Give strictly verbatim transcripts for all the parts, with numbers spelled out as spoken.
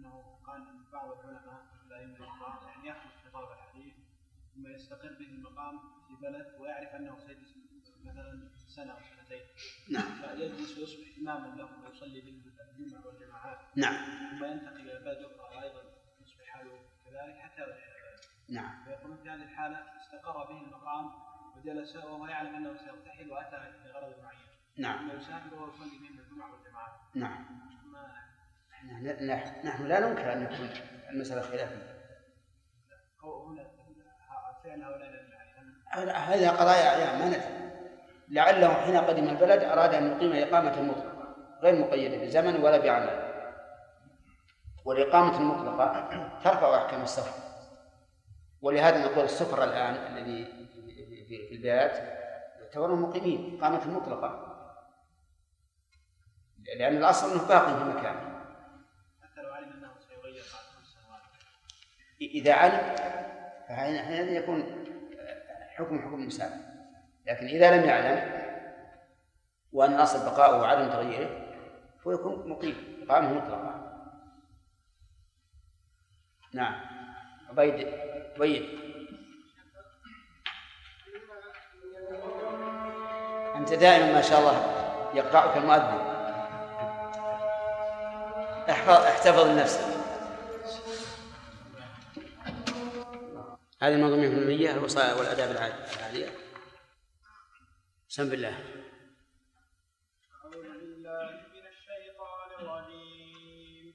انه قال ان بعض العلماء لا يملك مقام، يعني يحرص في طلب الحديث ثم يستقر به المقام في بلد ويعرف انه سيجلس مثلا سنه او سنتين. نعم. فيجلس ويصبح اماما له ويصلي بالجمعه والجماعات. نعم. ثم ينتقل الى بلد اخرى ايضا يصبح حاله كذلك حتى يرجع الى بلد. نعم. فيقول في هذه الحاله استقر به المقام وجلس وهو يعلم انه سيرتحل واتى لغرض معين. نعم. ويسافر ويصلي بهم الجمعه والجماعات. نعم. نحن لا ننكر أن يكون المسألة خلافية. هذا قضايا أعيان، لعله حين قدم البلد أراد أن يقيم إقامة مطلقة غير مقيدة بالزمن ولا بعمل، والإقامة المطلقة ترفع أحكام السفر، ولهذا نقول السفر الآن الذي في البلاد يعتبرون مقيمين إقامة مطلقة، لأن الأصل أنه باق في مكانه. إذا علم فحينئذ يكون حكم حكم المسافر، لكن إذا لم يعلم وأن الأصل بقاؤه وعدم تغييره فهو يكون مقيم إقامة مطلقة. نعم. عبيد عبيد أنت دائما ما شاء الله يقرأك المؤذن، احتفظ لنفسك. هذه المنظومة الهمية الوصايا والآداب العالية. بسم الله. أعوذ بالله من الشيطان الرجيم.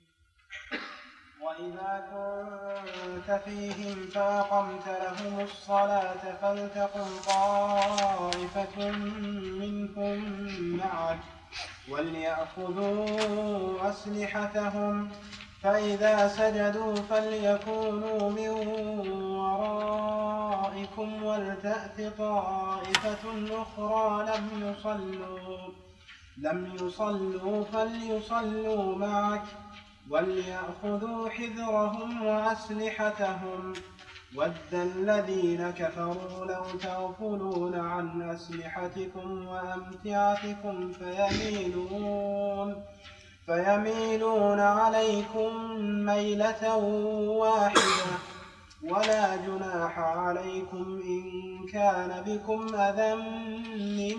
وإذا كنت فيهم فأقمت لهم الصلاة فلتقم طائفة منهم معك وليأخذوا أسلحتهم فإذا سجدوا فليكونوا من ورائكم ولتأت طائفة أخرى لم يصلوا لم يصلوا فليصلوا معك وليأخذوا حذرهم وأسلحتهم ود الذين كفروا لو تغفلون عن أسلحتكم وأمتعتكم فيميلون فيميلون عليكم ميلة واحدة ولا جناح عليكم إن كان بكم أذى من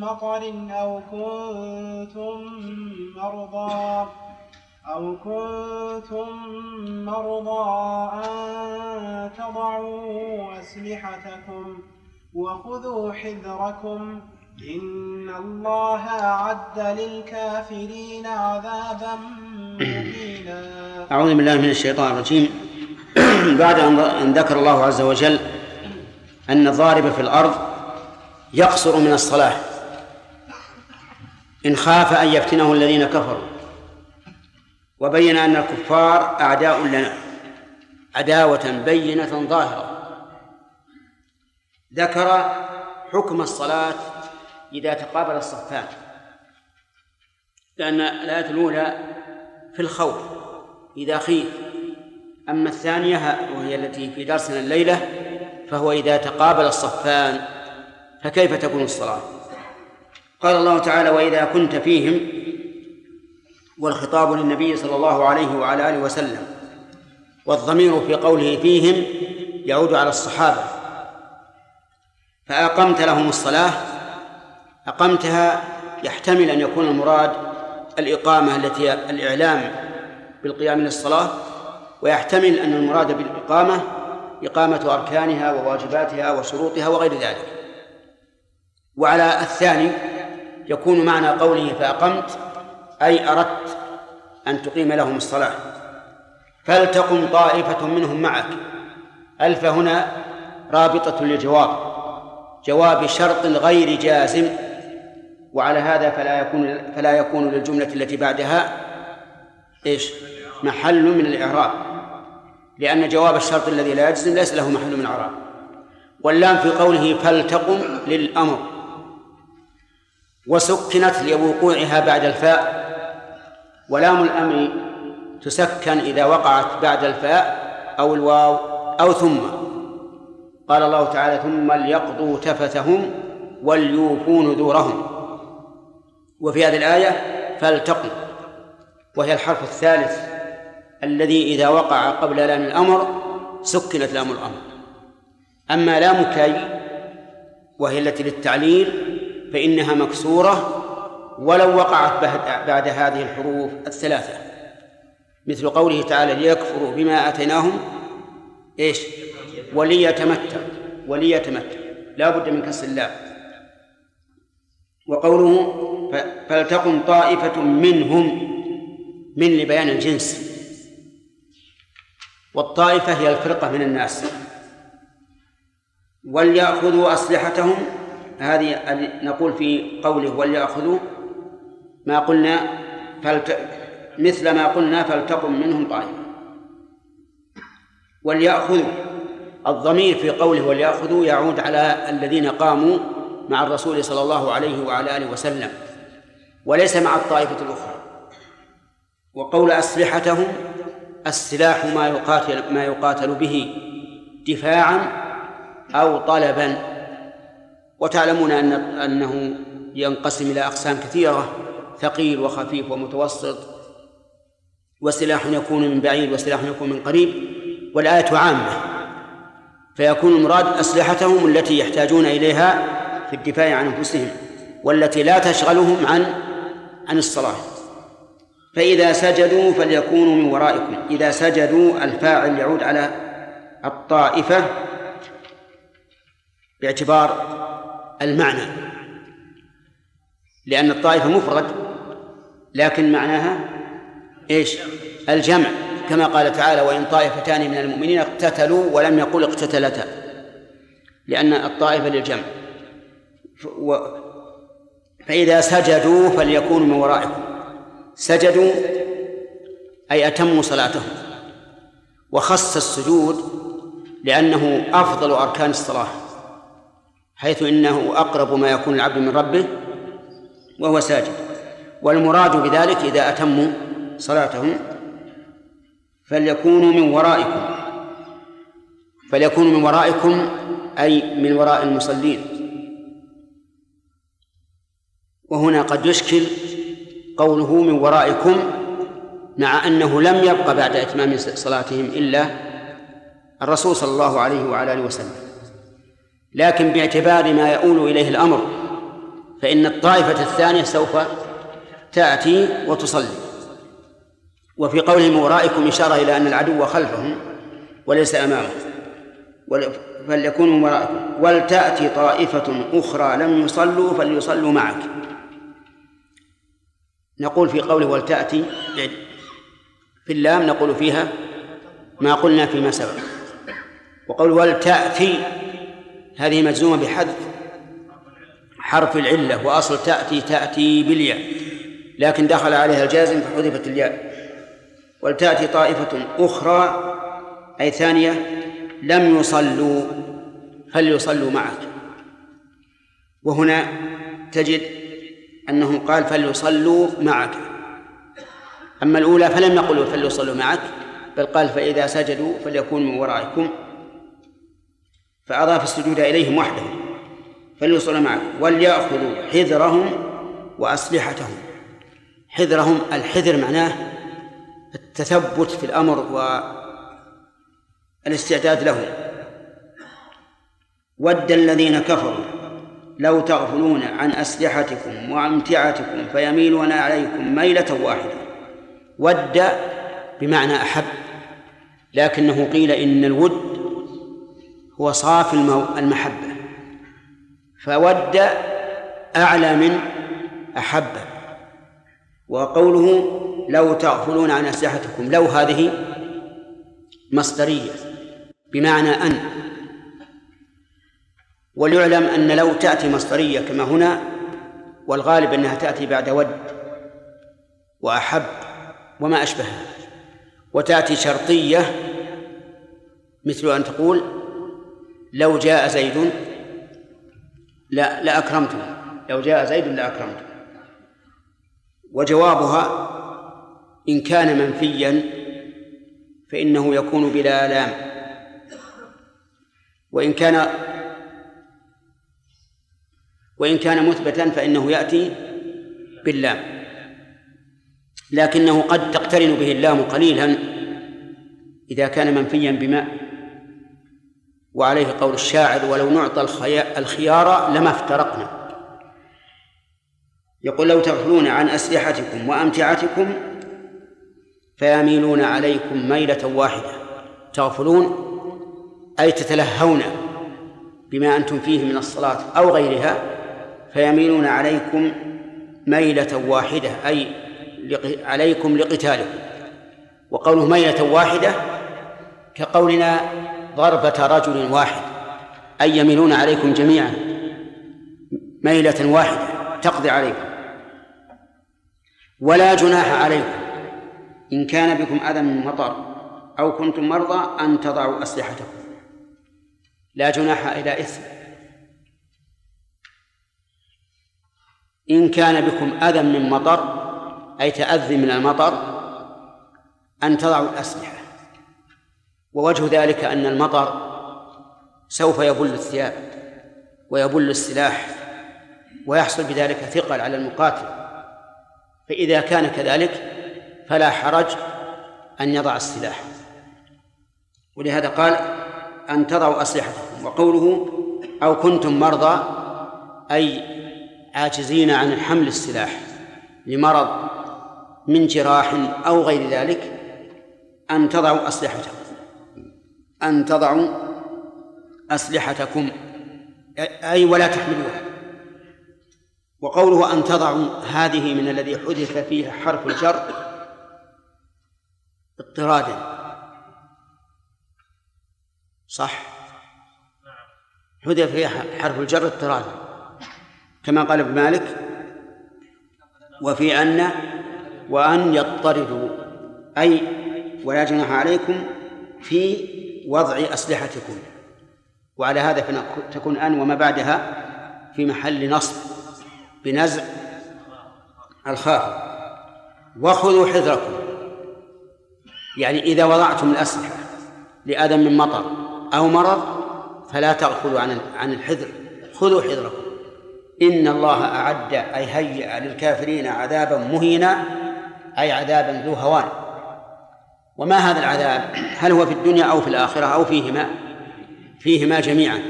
مطر أو كنتم مرضى أو كنتم مرضى أن تضعوا أسلحتكم وخذوا حذركم إن الله أعد للكافرين عذابا مهينا. أعوذ بالله من الشيطان الرجيم. بعد أن ذكر الله عز وجل أن الضارب في الأرض يقصر من الصلاة إن خاف أن يفتنه الذين كفروا، وبين أن الكفار أعداء لنا عداوة بينة ظاهرة. ذكر حكم الصلاة إذا تقابل الصفان، لأن الآية الأولى في الخوف إذا خيف، أما الثانية وهي التي في درسنا الليلة فهو إذا تقابل الصفان، فكيف تكون الصلاة؟ قال الله تعالى وإذا كنت فيهم، والخطاب للنبي صلى الله عليه وعلى آله وسلم، والضمير في قوله فيهم يعود على الصحابة. فأقمت لهم الصلاة، أقمتها يحتمل أن يكون المراد الإقامة التي الإعلام بالقيام للصلاة، ويحتمل أن المراد بالإقامة إقامة أركانها وواجباتها وشروطها وغير ذلك. وعلى الثاني يكون معنى قوله فأقمت أي أردت أن تقيم لهم الصلاة. فلتقم طائفة منهم معك، ألف هنا رابطة للجواب، جواب شرط غير جازم، وعلى هذا فلا يكون فلا يكون للجملة التي بعدها إيش محل من الإعراب، لأن جواب الشرط الذي لا يجزم ليس له محل من إعراب. واللام في قوله فلتقم للأمر، وسكنت لوقوعها بعد الفاء، ولام الأمر تسكن إذا وقعت بعد الفاء أو الواو أو ثم. قال الله تعالى ثم ليقضوا تفثهم وليوفوا نذورهم. وفي هذه الآية فلتقم، وهي الحرف الثالث الذي إذا وقع قبل لام الأمر سكنت لام الأمر. أما لام كي وهي التي للتعليل فإنها مكسورة ولو وقعت بعد هذه الحروف الثلاثة، مثل قوله تعالى ليكفروا بما آتيناهم إيش وليتمتع وليتمتع لا بد من كسر اللام. وقوله فلتقم طائفة منهم من لبيان الجنس، والطائفة هي الفرقة من الناس. وليأخذوا أسلحتهم هذه نقول في قوله وليأخذوا ما قلنا فلت... مثل ما قلنا فلتقم منهم طائفة. وليأخذوا الضمير في قوله وليأخذوا يعود على الذين قاموا مع الرسول صلى الله عليه وعلى آله وسلم وليس مع الطائفة الأخرى. وقول أسلحتهم السلاح ما يقاتل, ما يقاتل به دفاعا أو طلبا، وتعلمون أن أنه ينقسم إلى أقسام كثيرة، ثقيل وخفيف ومتوسط، وسلاح يكون من بعيد وسلاح يكون من قريب، والآية عامة، فيكون المراد أسلحتهم التي يحتاجون إليها في الدفاع عن أنفسهم والتي لا تشغلهم عن عن الصلاة. فإذا سجدوا فليكونوا من ورائكم. إذا سجدوا الفاعل يعود على الطائفة باعتبار المعنى، لأن الطائفة مفرد لكن معناها إيش الجمع، كما قال تعالى وإن طائفتان من المؤمنين اقتتلوا ولم يقل اقتتلتا، لأن الطائفة للجمع. فإذا سجدوا فليكونوا من ورائكم. سجدوا أي أتموا صلاتهم، وخص السجود لأنه أفضل أركان الصلاة، حيث إنه أقرب ما يكون العبد من ربه وهو ساجد، والمراد بذلك إذا أتموا صلاتهم فليكونوا من ورائكم. فليكونوا من ورائكم أي من وراء المصلين. وهنا قد يشكل قوله من ورائكم مع أنه لم يبق بعد إتمام صلاتهم إلا الرسول صلى الله عليه وعلى آله وسلم، لكن باعتبار ما يؤول إليه الأمر فإن الطائفة الثانية سوف تأتي وتصلي. وفي قولهم ورائكم إشارة إلى أن العدو خلفهم وليس أمامهم، فليكونوا ورائكم. ولتأتي طائفة أخرى لم يصلوا فليصلوا معك. نقول في قوله ولتأتي في اللام نقول فيها ما قلنا فيما سبق. وقول ولتأتي هذه مجزومة بحذف حرف العلة، وأصل تأتي تأتي بالياء لكن دخل عليها الجازم فحذفت الياء. ولتأتي طائفة أخرى أي ثانية لم يصلوا فليصلوا معك. وهنا تجد أنه قال فليصلوا معك، أما الأولى فلم يقلوا فليصلوا معك بل قال فإذا سجدوا فليكون من ورائكم، فأضاف السجود إليهم وحدهم فليصلوا معك. وليأخذوا حذرهم وأسلحتهم. حذرهم الحذر معناه التثبت في الأمر والاستعداد له. ود الذين كفروا لو تغفلون عن أسلحتكم وأمتعتكم فيميلون عليكم ميلة واحدة. ود بمعنى أحب، لكنه قيل إن الود هو صافي المحبة، فود أعلى من أحبة. وقوله لو تغفلون عن أسلحتكم، لو هذه مصدرية بمعنى أن، وليعلم أن لو تأتي مصدرية كما هنا، والغالب أنها تأتي بعد ود وأحب وما أشبهها، وتأتي شرطية مثل أن تقول لو جاء زيد لا لأكرمته، لو جاء زيد لأكرمته. وجوابها إن كان منفيا فإنه يكون بلا لام، وإن كان وإن كان مثبتا فإنه يأتي باللام، لكنه قد تقترن به اللام قليلا إذا كان منفيا بماء، وعليه قول الشاعر: ولو نعطى الخيار لما افترقنا. يقول: لو تغفلون عن أسلحتكم وأمتعتكم فيميلون عليكم ميلة واحدة. تغفلون أي تتلهون بما أنتم فيه من الصلاة أو غيرها، فيميلون عليكم ميلة واحدة أي عليكم لقتالكم. وقوله ميلة واحدة كقولنا ضربة رجل واحد، أي يميلون عليكم جميعا ميلة واحدة تقضي عليكم. ولا جناح عليكم إن كان بكم أذى من مطر أو كنتم مرضى أن تضعوا أسلحتكم. لا جناح إلى إثم إن كان بكم أذى من مطر، أي تأذي من المطر، أن تضعوا الأسلحة. ووجه ذلك أن المطر سوف يبل الثياب ويبل السلاح، ويحصل بذلك ثقل على المقاتل، فإذا كان كذلك فلا حرج أن يضع السلاح. ولهذا قال أن تضعوا أسلحتكم. وقوله أو كنتم مرضى أي عاجزين عن حمل السلاح لمرض من جراح أو غير ذلك، أن تضعوا أسلحتكم أن تضعوا أسلحتكم أي ولا تحملوها. وقوله أن تضعوا هذه من الذي حدث فيه حرف الجر اضطرادا، صح، حدث فيه حرف الجر اضطرادا، كما قال ابن مالك: وفي أن وأن يضطردوا، أي ولا جناح عليكم في وضع أسلحتكم. وعلى هذا تكون أن وما بعدها في محل نصب بنزع الخاء. وخذوا حذركم، يعني إذا وضعتم الأسلحة لأذى من مطر أو مرض فلا تغفلوا عن الحذر، خذوا حذركم. إن الله أعد أي هيئ للكافرين عذابا مهينا، أي عذابا ذو هوان. وما هذا العذاب؟ هل هو في الدنيا أو في الآخرة أو فيهما؟ فيهما جميعا.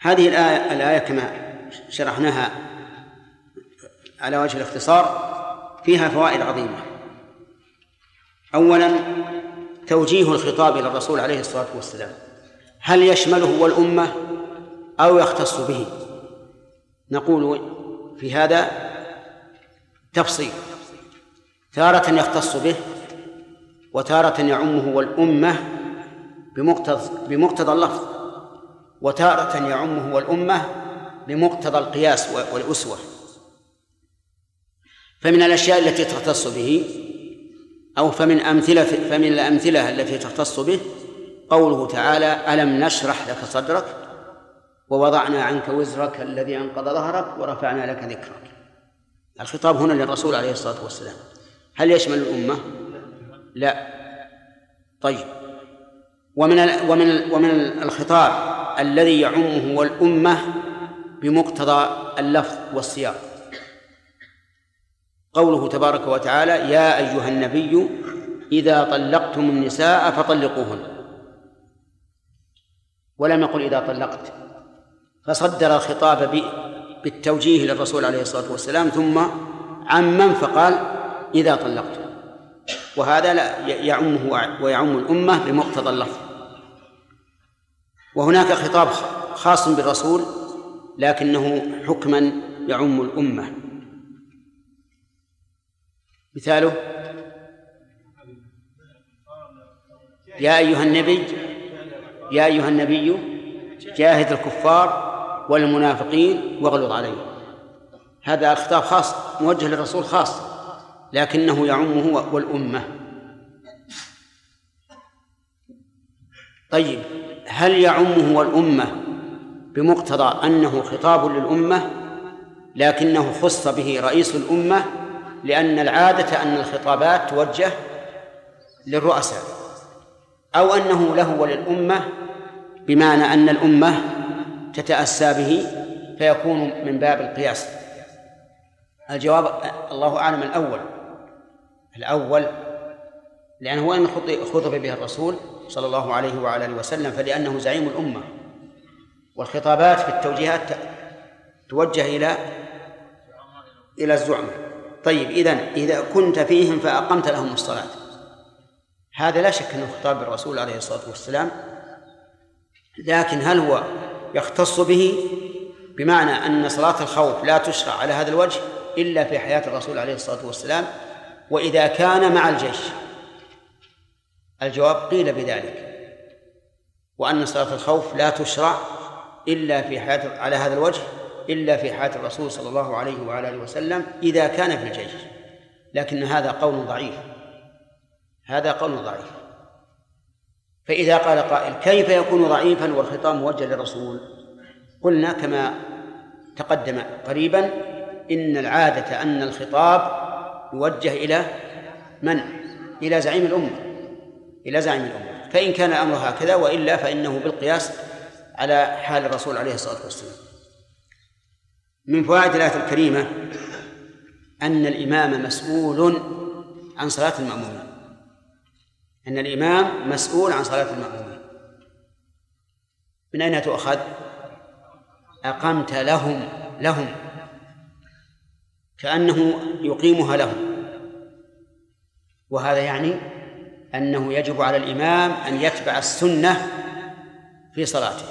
هذه الآية, الآية كما شرحناها على وجه الاختصار فيها فوائد عظيمة. أولا، توجيه الخطاب إلى الرسول عليه الصلاة والسلام، هل يشمله هو الأمة أو يختص به؟ نقول في هذا تفصيل، تارة يختص به وتارة يعمه والأمة بمقتضى اللفظ، وتارة يعمه والأمة بمقتضى القياس والأسوة. فمن الأشياء التي تختص به أو فمن أمثلة فمن الأمثلة التي تختص به قوله تعالى: ألم نشرح لك صدرك ووضعنا عنك وزرك الذي أنقض ظهرك ورفعنا لك ذكرك. الخطاب هنا للرسول عليه الصلاة والسلام، هل يشمل الأمة؟ لا. طيب، ومن ال ومن ال ومن الخطاب الذي يعمه والأمة بمقتضى اللفظ والسياق قوله تبارك وتعالى: يا أيها النبي إذا طلقتم النساء فطلقوهن. ولم يقل إذا طلقت، فصدر الخطاب بالتوجيه للرسول عليه الصلاة والسلام ثم عمم فقال إذا طلقتم، وهذا لا يعمه ويعم الأمة بمقتضى اللفظ. وهناك خطاب خاص بالرسول لكنه حكما يعم الأمة، مثاله يا أيها النبي يا أيها النبي جاهد الكفار والمنافقين واغلظ عليهم. هذا الخطاب خاص موجه للرسول خاص، لكنه يعمه والأمة. طيب، هل يعمه والأمة بمقتضى أنه خطاب للأمة لكنه خص به رئيس الأمة؟ لأن العادة أن الخطابات توجه للرؤساء، أو أنه له وللأمة بمعنى أن الأمة تتأسى به فيكون من باب القياس. الجواب الله أعلم. الأول الأول لأنه هو أن خطب به الرسول صلى الله عليه وعلى آله وسلم، فلأنه زعيم الأمة. والخطابات في التوجيهات توجه إلى إلى الزعماء. طيب إذن إذا كنت فيهم فأقمت لهم الصلاة، هذا لا شك أنه خطاب الرسول عليه الصلاة والسلام، لكن هل هو يختص به بمعنى أن صلاة الخوف لا تشرع على هذا الوجه إلا في حياة الرسول عليه الصلاة والسلام وإذا كان مع الجيش؟ الجواب قيل بذلك، وأن صلاة الخوف لا تشرع إلا في حياة على هذا الوجه إلا في حياة الرسول صلى الله عليه وعلى آله وسلم إذا كان في الجيش، لكن هذا قول ضعيف، هذا قول ضعيف. فإذا قال قائل كيف يكون ضعيفا والخطاب موجه للرسول؟ قلنا كما تقدم قريبا إن العادة أن الخطاب يوجه إلى من؟ إلى زعيم الأمة، إلى زعيم الأمة. فإن كان الأمر هكذا وإلا فإنه بالقياس على حال الرسول عليه الصلاة والسلام. من فوائد الآية الكريمة أن الإمام مسؤول عن صلاة المأمومين، أن الإمام مسؤول عن صلاة المأمومين. من أين تؤخذ؟ أقمت لهم لهم كأنه يقيمها لهم، وهذا يعني أنه يجب على الإمام أن يتبع السنة في صلاته،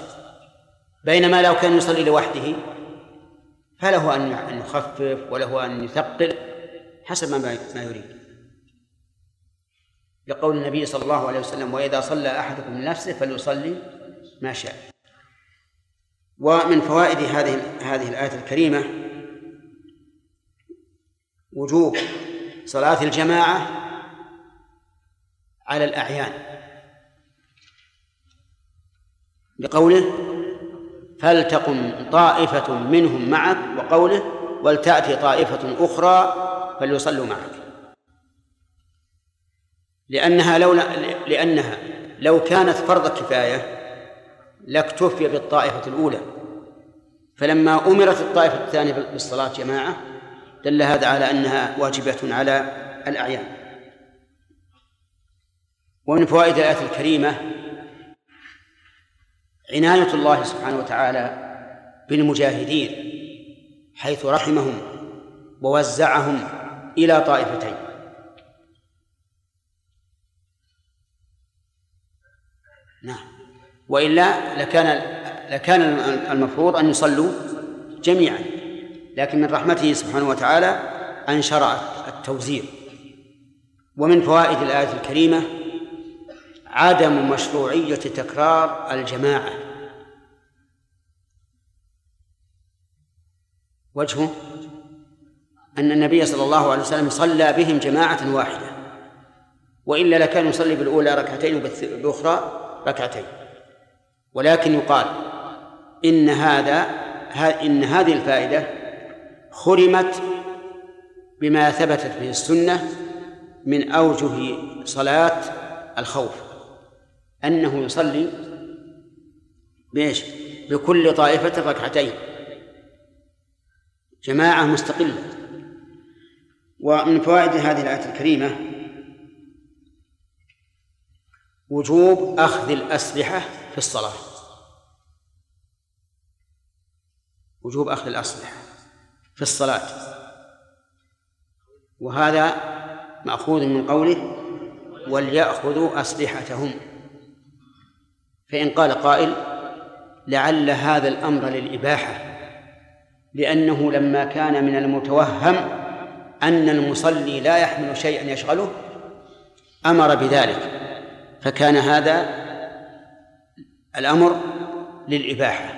بينما لو كان يصلي لوحده فله أن يخفف وله أن يثقل حسب ما يريد، لقول النبي صلى الله عليه وسلم وإذا صلى أحدكم من نفسه فليصلي ما شاء. ومن فوائد هذه هذه الآية الكريمة وجوب صلاة الجماعة على الأعيان، بقوله فلتقم طائفة منهم معك، وقوله ولتأتي طائفة أخرى فليصلوا معك، لأنها لو لأنها لو كانت فرض كفاية لاكتفي بالطائفة الأولى، فلما أمرت الطائفة الثانية بالصلاة جماعة دل هذا على أنها واجبة على الأعيان. ومن فوائد الآية الكريمة عناية الله سبحانه وتعالى بالمجاهدين، حيث رحمهم ووزعهم إلى طائفتين، نعم، وإلا لكان لكان المفروض أن يصلوا جميعا، لكن من رحمته سبحانه وتعالى أن شرع التوزيع. ومن فوائد الآية الكريمة عدم مشروعية تكرار الجماعة، وجهه أن النبي صلى الله عليه وسلم صلى بهم جماعة واحدة، وإلا لكان يصلي بالأولى ركعتين وبالأخرى ركعتين، ولكن يقال إن هذا إن هذه الفائدة خرمت بما ثبتت به السنة من أوجه صلاة الخوف، أنه يصلي بإيش؟ بكل طائفة ركعتين، جماعة مستقلة. ومن فوائد هذه الآية الكريمة وجوب أخذ الأسلحة في الصلاة، وجوب أخذ الأسلحة في الصلاة، وهذا مأخوذ من قوله وليأخذوا أسلحتهم. فإن قال قائل لعل هذا الأمر للإباحة، لأنه لما كان من المتوهم أن المصلي لا يحمل شيئا يشغله أمر بذلك، فكان هذا الأمر للإباحة.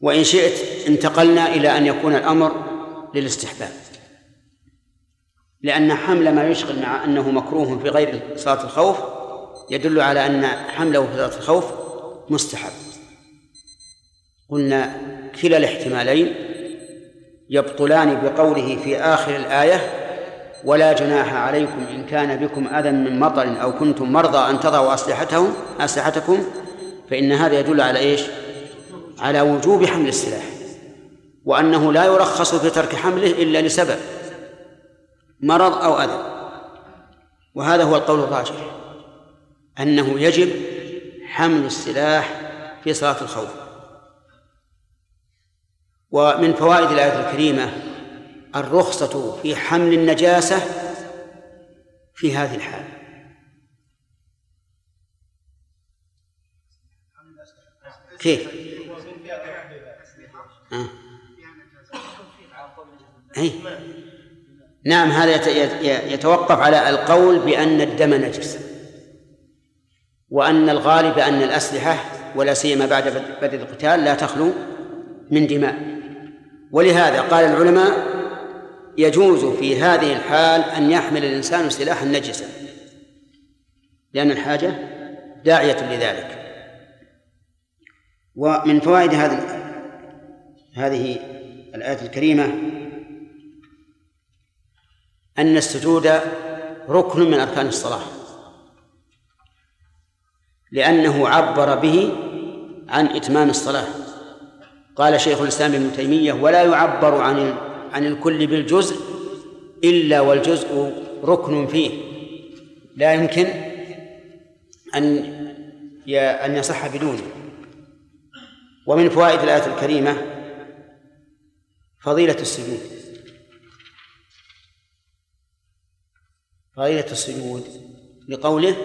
وإن شئت انتقلنا إلى أن يكون الأمر للاستحباب، لأن حمل ما يشغل مع أنه مكروه في غير صلاة الخوف يدل على أن حمله في صلاة الخوف مستحب. قلنا كلا الاحتمالين يبطلان بقوله في آخر الآية ولا جناح عليكم إن كان بكم أذى من مطر أو كنتم مرضى أن تضعوا أسلحتهم أسلحتكم، فإن هذا يدل على إيش؟ على وجوب حمل السلاح، وأنه لا يرخص في ترك حمله إلا لسبب مرض أو أذى. وهذا هو القول الراجح، أنه يجب حمل السلاح في صلاة الخوف. ومن فوائد الآية الكريمة الرخصة في حمل النجاسة في هذه الحال. كيف؟ آه. أي. نعم، هذا يتوقف على القول بأن الدم نجس، وأن الغالب أن الأسلحة ولا سيما بعد بدء القتال لا تخلو من دماء، ولهذا قال العلماء يجوز في هذه الحال أن يحمل الإنسان سلاحا نجسا، لأن الحاجة داعية لذلك. ومن فوائد هذه هذه الآية الكريمة أن السجود ركن من أركان الصلاة، لأنه عبر به عن إتمام الصلاة. قال شيخ الإسلام ابن تيمية: ولا يعبر عن عن الكل بالجزء إلا والجزء ركن فيه، لا يمكن أن أن يصح بدونه. ومن فوائد الآية الكريمة فضيلة السجود، فضيلة السجود لقوله: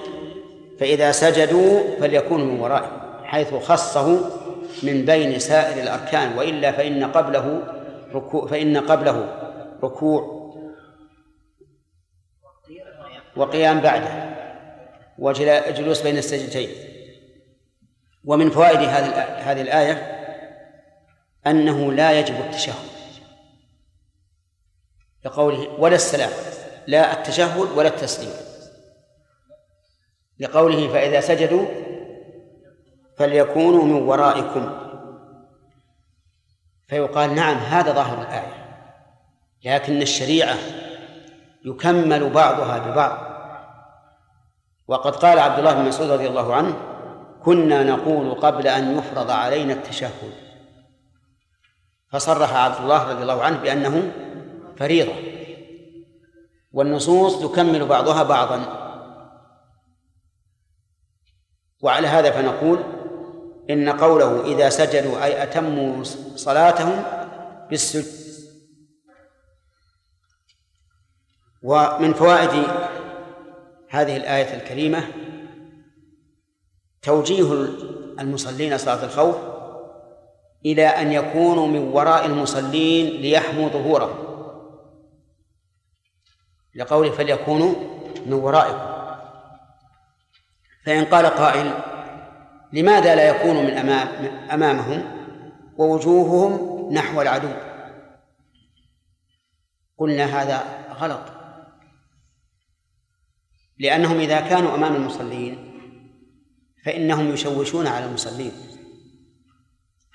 فإذا سجدوا فليكونوا من ورائه، حيث خصه من بين سائر الأركان، وإلا فإن قبله ركوع فإن قبله ركوع وقيام بعده وجلوس بين السجدتين. ومن فوائد هذه الآية أنه لا يجب التشهد، لقوله ولا السلام، لا التشهد ولا التسليم، لقوله فإذا سجدوا فليكونوا من ورائكم. فيقال نعم هذا ظاهر الآية، لكن الشريعة يكمل بعضها ببعض. وقد قال عبد الله بن مسعود رضي الله عنه: كنا نقول قبل أن يفرض علينا التشهد، فصرح عبد الله رضي الله عنه بأنه فريضة، والنصوص تكمل بعضها بعضا. وعلى هذا فنقول إن قوله إذا سجدوا أي أتموا صلاتهم بالسجود. ومن فوائد هذه الآية الكريمة توجيه المصلين صلاة الخوف إلى أن يكونوا من وراء المصلين ليحموا ظهورهم، لقوله فليكونوا من ورائكم. فإن قال قائل: لماذا لا يكون من أمام أمامهم ووجوههم نحو العدو؟ قلنا هذا غلط، لأنهم إذا كانوا أمام المصلين فإنهم يشوشون على المصلين،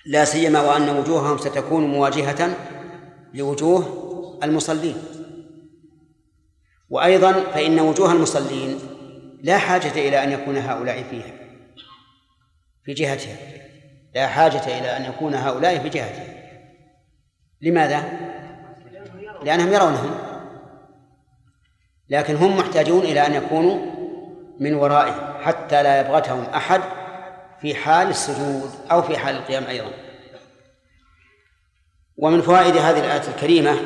لا سيما وأن وجوههم ستكون مواجهة لوجوه المصلين. وأيضا فإن وجوه المصلين لا حاجة إلى أن يكون هؤلاء فيها في جهتها، لا حاجة إلى أن يكون هؤلاء في جهتها. لماذا؟ لأنهم يرونهم، لكن هم محتاجون إلى أن يكونوا من ورائهم حتى لا يبغتهم أحد في حال السجود أو في حال القيام أيضا. ومن فوائد هذه الآية الكريمة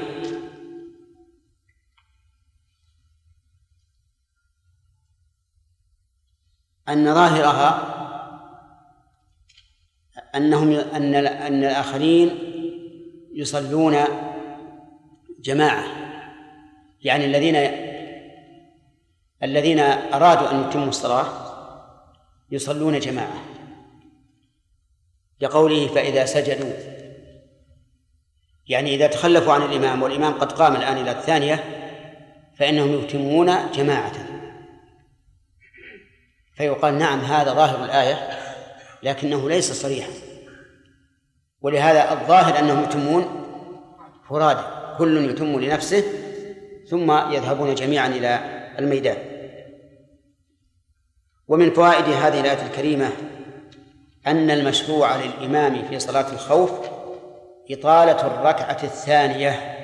أن ظاهرها أنهم أن أن الآخرين يصلون جماعة، يعني الذين الذين أرادوا أن يتموا الصلاة يصلون جماعة، لقوله فإذا سجدوا، يعني إذا تخلفوا عن الإمام والإمام قد قام الآن إلى الثانية فإنهم يتمون جماعة. فيقال نعم هذا ظاهر الآية، لكنه ليس صريحا، ولهذا الظاهر أنهم يتمون فرادا، كل يتم لنفسه ثم يذهبون جميعا إلى الميدان. ومن فوائد هذه الآية الكريمة أن المشروع للإمام في صلاة الخوف إطالة الركعة الثانية.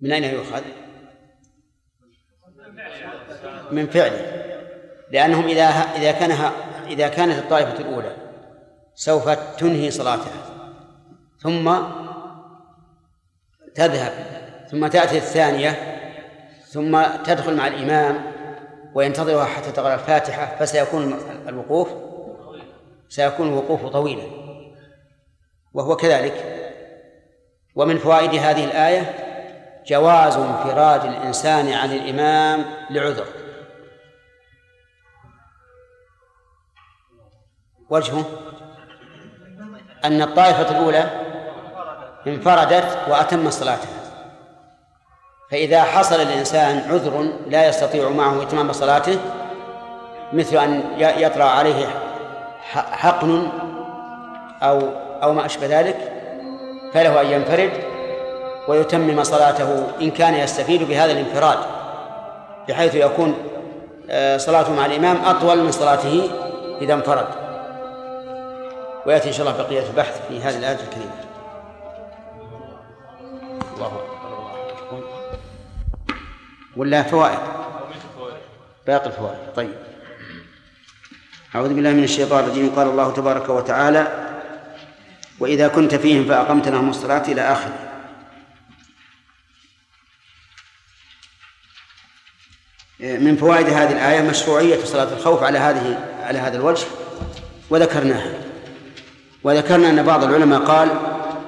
من أين يؤخذ؟ من فعله، لأنهم إذا إذا كانها إذا كانت الطائفة الأولى سوف تنهي صلاتها ثم تذهب ثم تأتي الثانية ثم تدخل مع الإمام وينتظرها حتى تقرأ الفاتحة، فسيكون الوقوف سيكون الوقوف طويلا، وهو كذلك. ومن فوائد هذه الآية جواز انفراد الإنسان عن الإمام لعذر. وجهه أن الطائفة الأولى انفردت وأتم صلاتها، فإذا حصل الإنسان عذر لا يستطيع معه إتمام صلاته، مثل أن يطرأ عليه حقن أو أو ما أشبه ذلك، فله أن ينفرد ويتمم صلاته إن كان يستفيد بهذا الانفراد، بحيث يكون صلاته مع الإمام أطول من صلاته إذا انفرد. ويأتي إن شاء الله بقية البحث في هذه الآية الكريمة. الله ولا فوائد؟ باقي الفوائد. طيب، أعوذ بالله من الشيطان الرجيم. قال الله تبارك وتعالى: وإذا كنت فيهم فأقمت لهم الصلاة إلى آخره. من فوائد هذه الآية مشروعية صلاة الخوف على هذه على هذا الوجه، وذكرناها وذكرنا أن بعض العلماء قال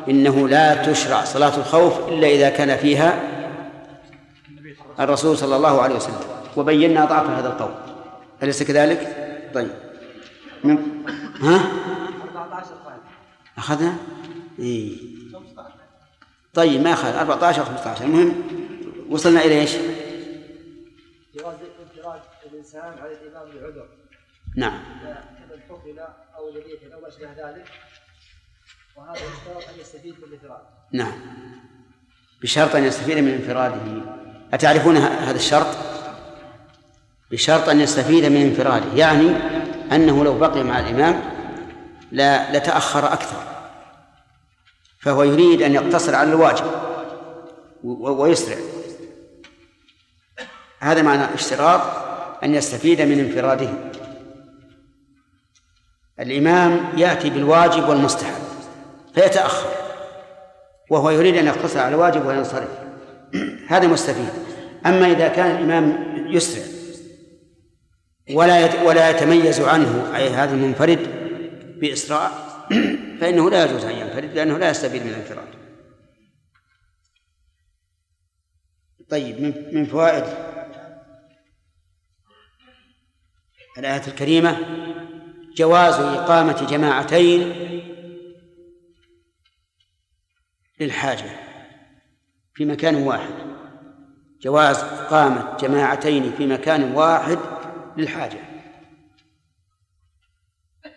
إنه لا تشرع صلاة الخوف إلا إذا كان فيها الرسول صلى الله عليه وسلم، وبينا ضعف هذا القول، أليس كذلك؟ طيب، من... ها؟ أخذنا؟ إيه؟ طيب، ما أخذ أربعة عشر خمسة عشر. المهم وصلنا إلى إيش؟ جواز انفراد الإنسان على الإمام لعذر. نعم. كالحقن أو الذبيحة أو أشبه ذلك، وهذا بشرط أن يستفيد من الانفراد. نعم، بشرط أن يستفيد من انفراده. أتعرفون هذا الشرط؟ بشرط أن يستفيد من انفراده، يعني أنه لو بقي مع الإمام لا لتأخر أكثر، فهو يريد أن يقتصر على الواجب ويسرع. هذا معنى اشتراط أن يستفيد من انفراده. الإمام يأتي بالواجب والمستحب فيتأخر، وهو يريد أن يقتصر على الواجب وينصرف، هذا مستفيد. أما إذا كان الإمام يسرع ولا ولا يتميز عنه، أي هذا المنفرد بإسراع، فإنه لا يجوز أن ينفرد لأنه لا يستفيد من الانفراد. طيب، من فوائد الآية الكريمة جواز إقامة جماعتين للحاجة في مكان واحد، جواز إقامة جماعتين في مكان واحد للحاجة.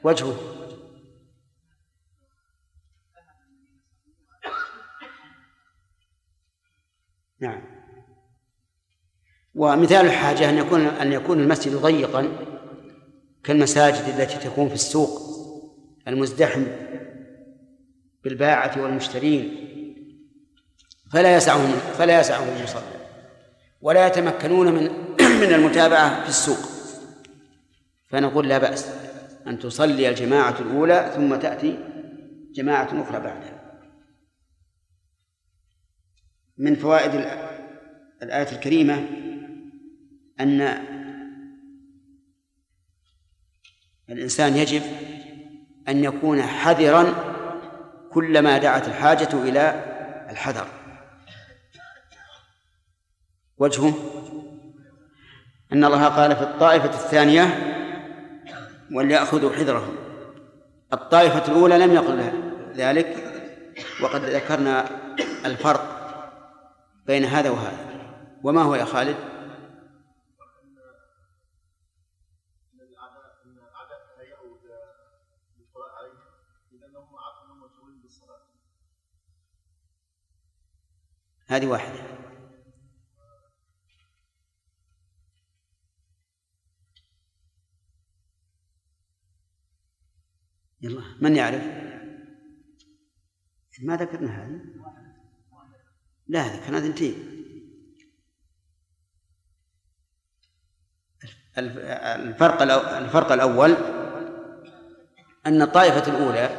وجهه نعم. ومثال الحاجة أن يكون أن يكون المسجد ضيقا كالمساجد التي تكون في السوق المزدحم بالباعة والمشترين، فلا يسعهم فلا يسعهم المصلى، ولا يتمكنون من من المتابعة في السوق، فنقول لا بأس أن تصلي الجماعة الأولى ثم تأتي جماعة أخرى بعدها. من فوائد الآية الكريمة أن الإنسان يجب أن يكون حذرا كلما دعت الحاجة إلى الحذر. وجهه أن الله قال في الطائفة الثانية: وليأخذوا حذرهم. الطائفة الأولى لم يقل ذلك، وقد ذكرنا الفرق بين هذا وهذا. وما هو يا خالد؟ هذه واحدة. يلا، من يعرف؟ ما ذكرنا هذه؟ لا، ذكرنا ذنتين. الفرق الفرق الأول أن الطائفة الأولى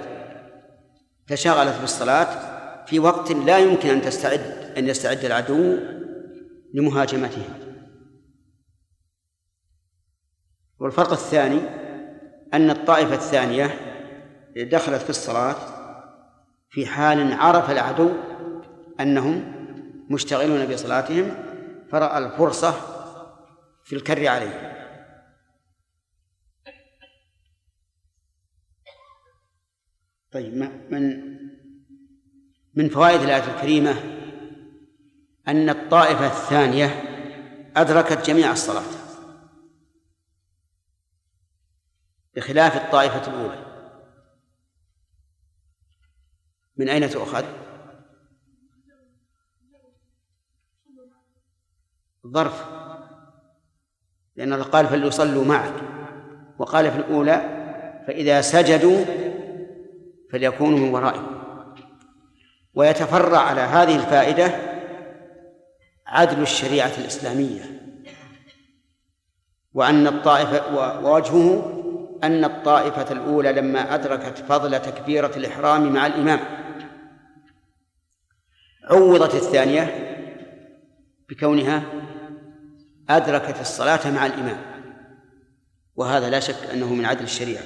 تشاغلت بالصلاة في وقت لا يمكن أن تستعد أن يستعد العدو لمهاجمتهم، والفرق الثاني أن الطائفة الثانية دخلت في الصلاة في حال عرف العدو أنهم مشتغلون بصلاتهم فرأى الفرصة في الكر عليهم. طيب، من من فوائد الآية الكريمة أن الطائفة الثانية أدركت جميع الصلاة بخلاف الطائفة الأولى. من أين تؤخذ؟ الظرف، لأنه قال فليصلوا معك، وقال في الأولى فإذا سجدوا فليكونوا من ورائهم. ويتفرع على هذه الفائدة عدل الشريعة الإسلامية، وأن الطائفة ووجهه أن الطائفة الأولى لما أدركت فضل تكبيرة الإحرام مع الإمام عوضت الثانية بكونها أدركت الصلاة مع الإمام، وهذا لا شك أنه من عدل الشريعة.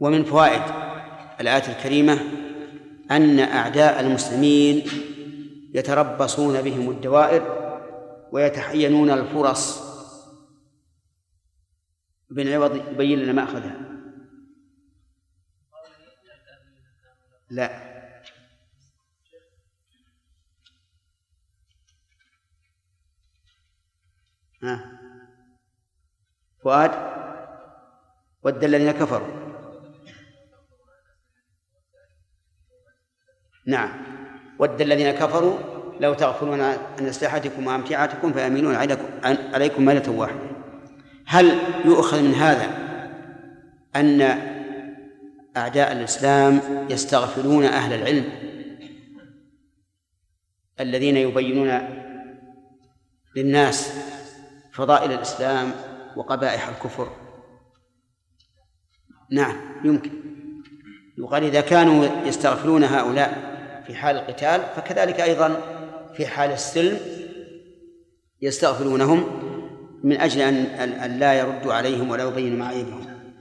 ومن فوائد الآية الكريمة أن أعداء المسلمين يتربصون بهم الدوائر ويتحينون الفرص. ابن عوض يبين لنا ما أخذها. لا، ها فؤاد، ود الذين كفروا. نعم، ود الذين كفروا لو تغفلون عن أسلحتكم وأمتعتكم فيميلون عليكم مائلة واحدة. هل يؤخذ من هذا أن أعداء الإسلام يستغفلون أهل العلم الذين يبينون للناس فضائل الإسلام وقبائح الكفر؟ نعم، يمكن. يقال إذا كانوا يستغفلون هؤلاء في حال القتال فكذلك أيضا في حال السلم يستغفلونهم من أجل أن لا يردوا عليهم ولا يبينوا معايبهم.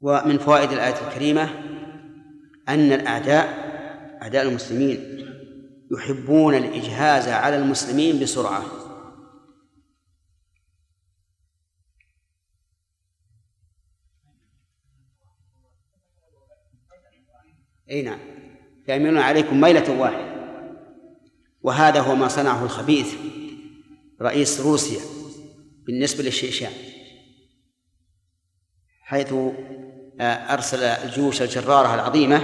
ومن فوائد الآية الكريمة أن الأعداء أعداء المسلمين يحبون الإجهاز على المسلمين بسرعة، أي نعم، يميلون عليكم ميلة واحدة. وهذا هو ما صنعه الخبيث رئيس روسيا بالنسبة للشيشان، حيث أرسل الجيوش الجرارة العظيمة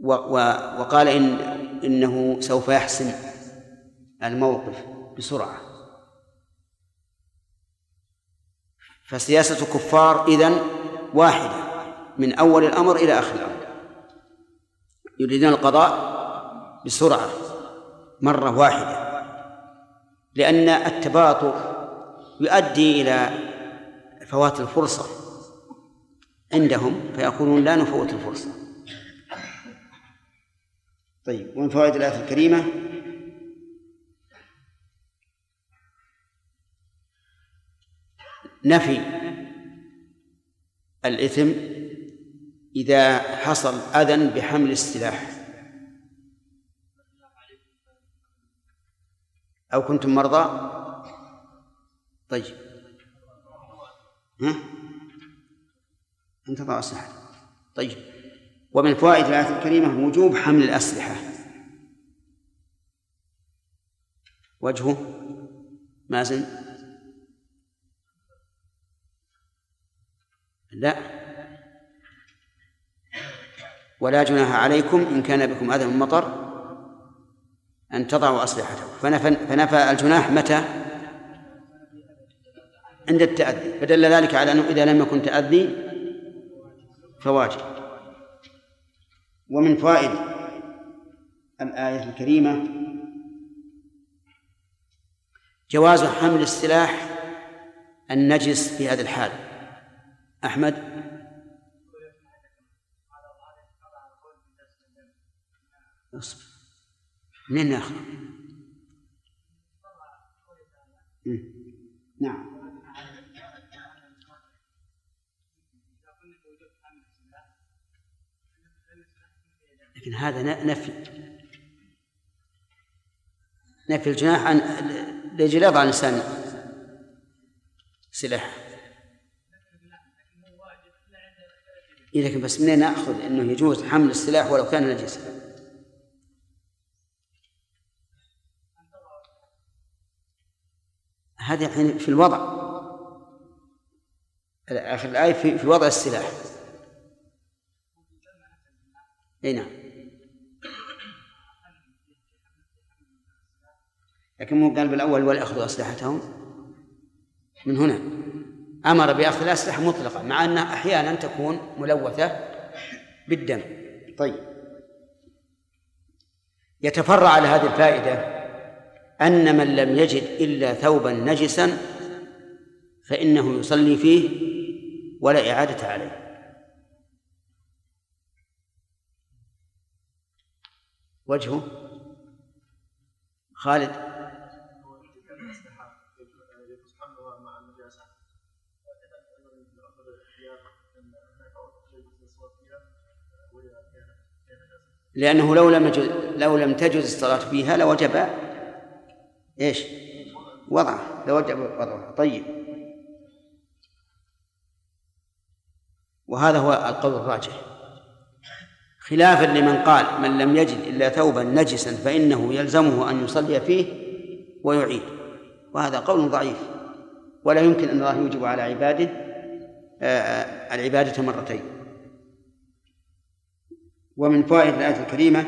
وقال إن إنه سوف يحسم الموقف بسرعة. فسياسة الكفار إذن واحدة من أول الأمر إلى آخر الأمر، يريدون القضاء بسرعة مرة واحدة، لأن التباطؤ يؤدي إلى فوات الفرصة عندهم فيقولون لا نفوت الفرصة. طيب، ومن فوائد الآية الكريمة نفي الإثم إذا حصل أذى بحمل السلاح. أو كنتم مرضى؟ طيب، ها؟ أنت ضع السلاح. طيب، ومن فوائد الآية الكريمة وجوب حمل الأسلحة. وجهه مازن؟ لا، ولا جناح عليكم إن كان بكم أذى من مطر أن تضعوا أسلحتكم. فنفى الجناح متى؟ عند التأذي، فدل ذلك على أنه إذا لم يكن تأذي فواجب. ومن فوائد الآية الكريمة جواز حمل السلاح النجس في هذه الحال. أحمد أصبر منين ناخذ؟ نعم لكن هذا نفي نفي الجناح عن الذي لا يضع عن الإنسان سلاح. إيه لكن بس منين نأخذ أنه يجوز حمل السلاح ولو كان نجسا؟ هذا الحين في الوضع آخر الآية في, في وضع السلاح. أي نعم لكن مو قال بالأول ولأخذوا أسلحتهم من هنا أمر بأخذ الأسلحة مطلقة مع أنها أحيانا تكون ملوثة بالدم. طيب يتفرع على هذه الفائدة أن من لم يجد إلا ثوبا نجسا فإنه يصلي فيه ولا إعادة عليه. وجهه خالد لأنه لو لم لو لم تجوز الصلاة فيها لوجب إيش وضعه لوجب وضعه. طيب وهذا هو القول الراجح خلافا لمن قال من لم يجد إلا ثوبا نجسا فإنه يلزمه أن يصلي فيه ويعيد، وهذا قول ضعيف ولا يمكن أن الله يوجب على عباده العبادة مرتين. ومن فوائد الآية الكريمة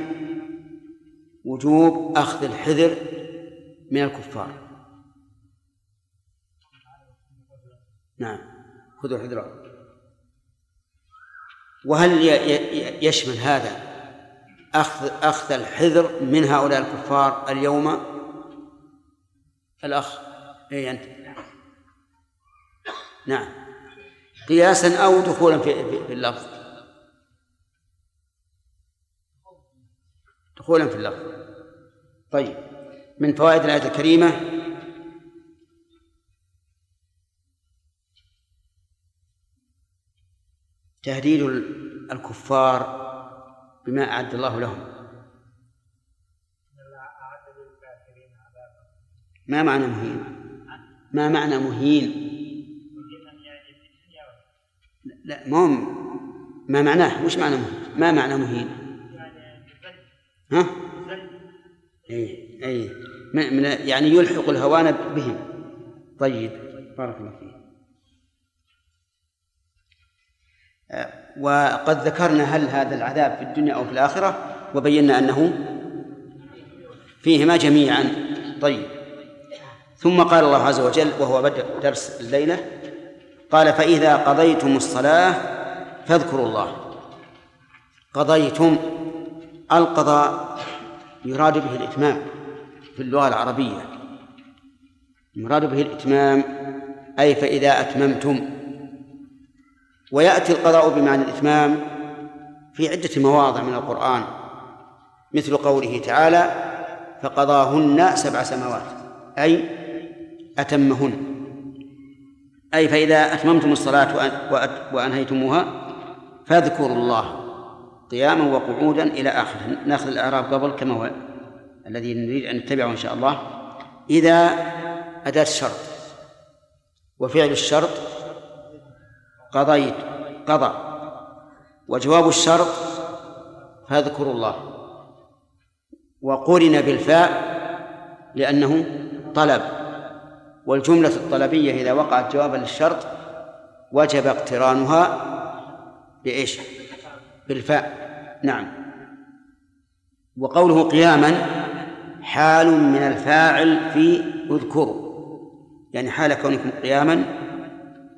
وجوب أخذ الحذر من الكفار. نعم خذوا الحذر. وهل يشمل هذا أخذ أخذ الحذر من هؤلاء الكفار اليوم؟ الأخ إيه أنت؟ نعم قياسا أو دخولا في اللفظ؟ دخولا في اللفظ. طيب من فوائد الآية الكريمة تهديد الكفار بما أعد الله لهم. ما معنى مهين؟ ما معنى مهين؟ لا ما ما معناه وش معنى مهين؟ ما معنى مهين؟ ها؟ أي أي من يعني يلحق الهوان بهم. طيب بارك الله فيه. وقد ذكرنا هل هذا العذاب في الدنيا أو في الآخرة وبينا أنه فيهما جميعا. طيب ثم قال الله عز وجل وهو بدء درس الليلة قال فإذا قضيتم الصلاة فاذكروا الله. قضيتم القضاء يراد به الإتمام في اللغة العربية، يراد به الإتمام أي فإذا أتممتم. ويأتي القضاء بمعنى الإتمام في عدة مواضع من القرآن مثل قوله تعالى فقضاهن سبع سماوات أي أتمهن، أي فإذا أتممتم الصلاة وأنهيتموها فاذكروا الله قياما وقعودا إلى آخره. نأخذ الأعراب قبل كما هو الذي نريد أن نتبعه إن شاء الله. إذا أداة الشرط وفعل الشرط قضيت قضى وجواب الشرط فاذكروا الله وقرن بالفاء لأنه طلب، والجملة الطلبية إذا وقعت جوابا للشرط وجب اقترانها بإيش؟ بالفاء. نعم وقوله قياما حال من الفاعل في اذكروا يعني حال كونكم قياما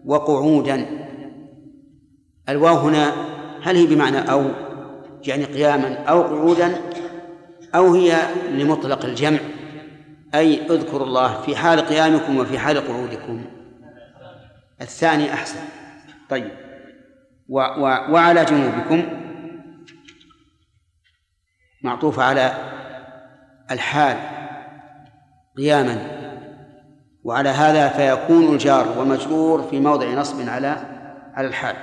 وقعودا. الواو هنا هل هي بمعنى أو يعني قياما أو قعودا، أو هي لمطلق الجمع، أي اذكروا الله في حال قيامكم وفي حال قعودكم. الثاني أحسن. طيب، و و وعلى جنوبكم معطوف على الحال قياما، وعلى هذا فيكون الجار والمجرور في موضع نصب على على الحال.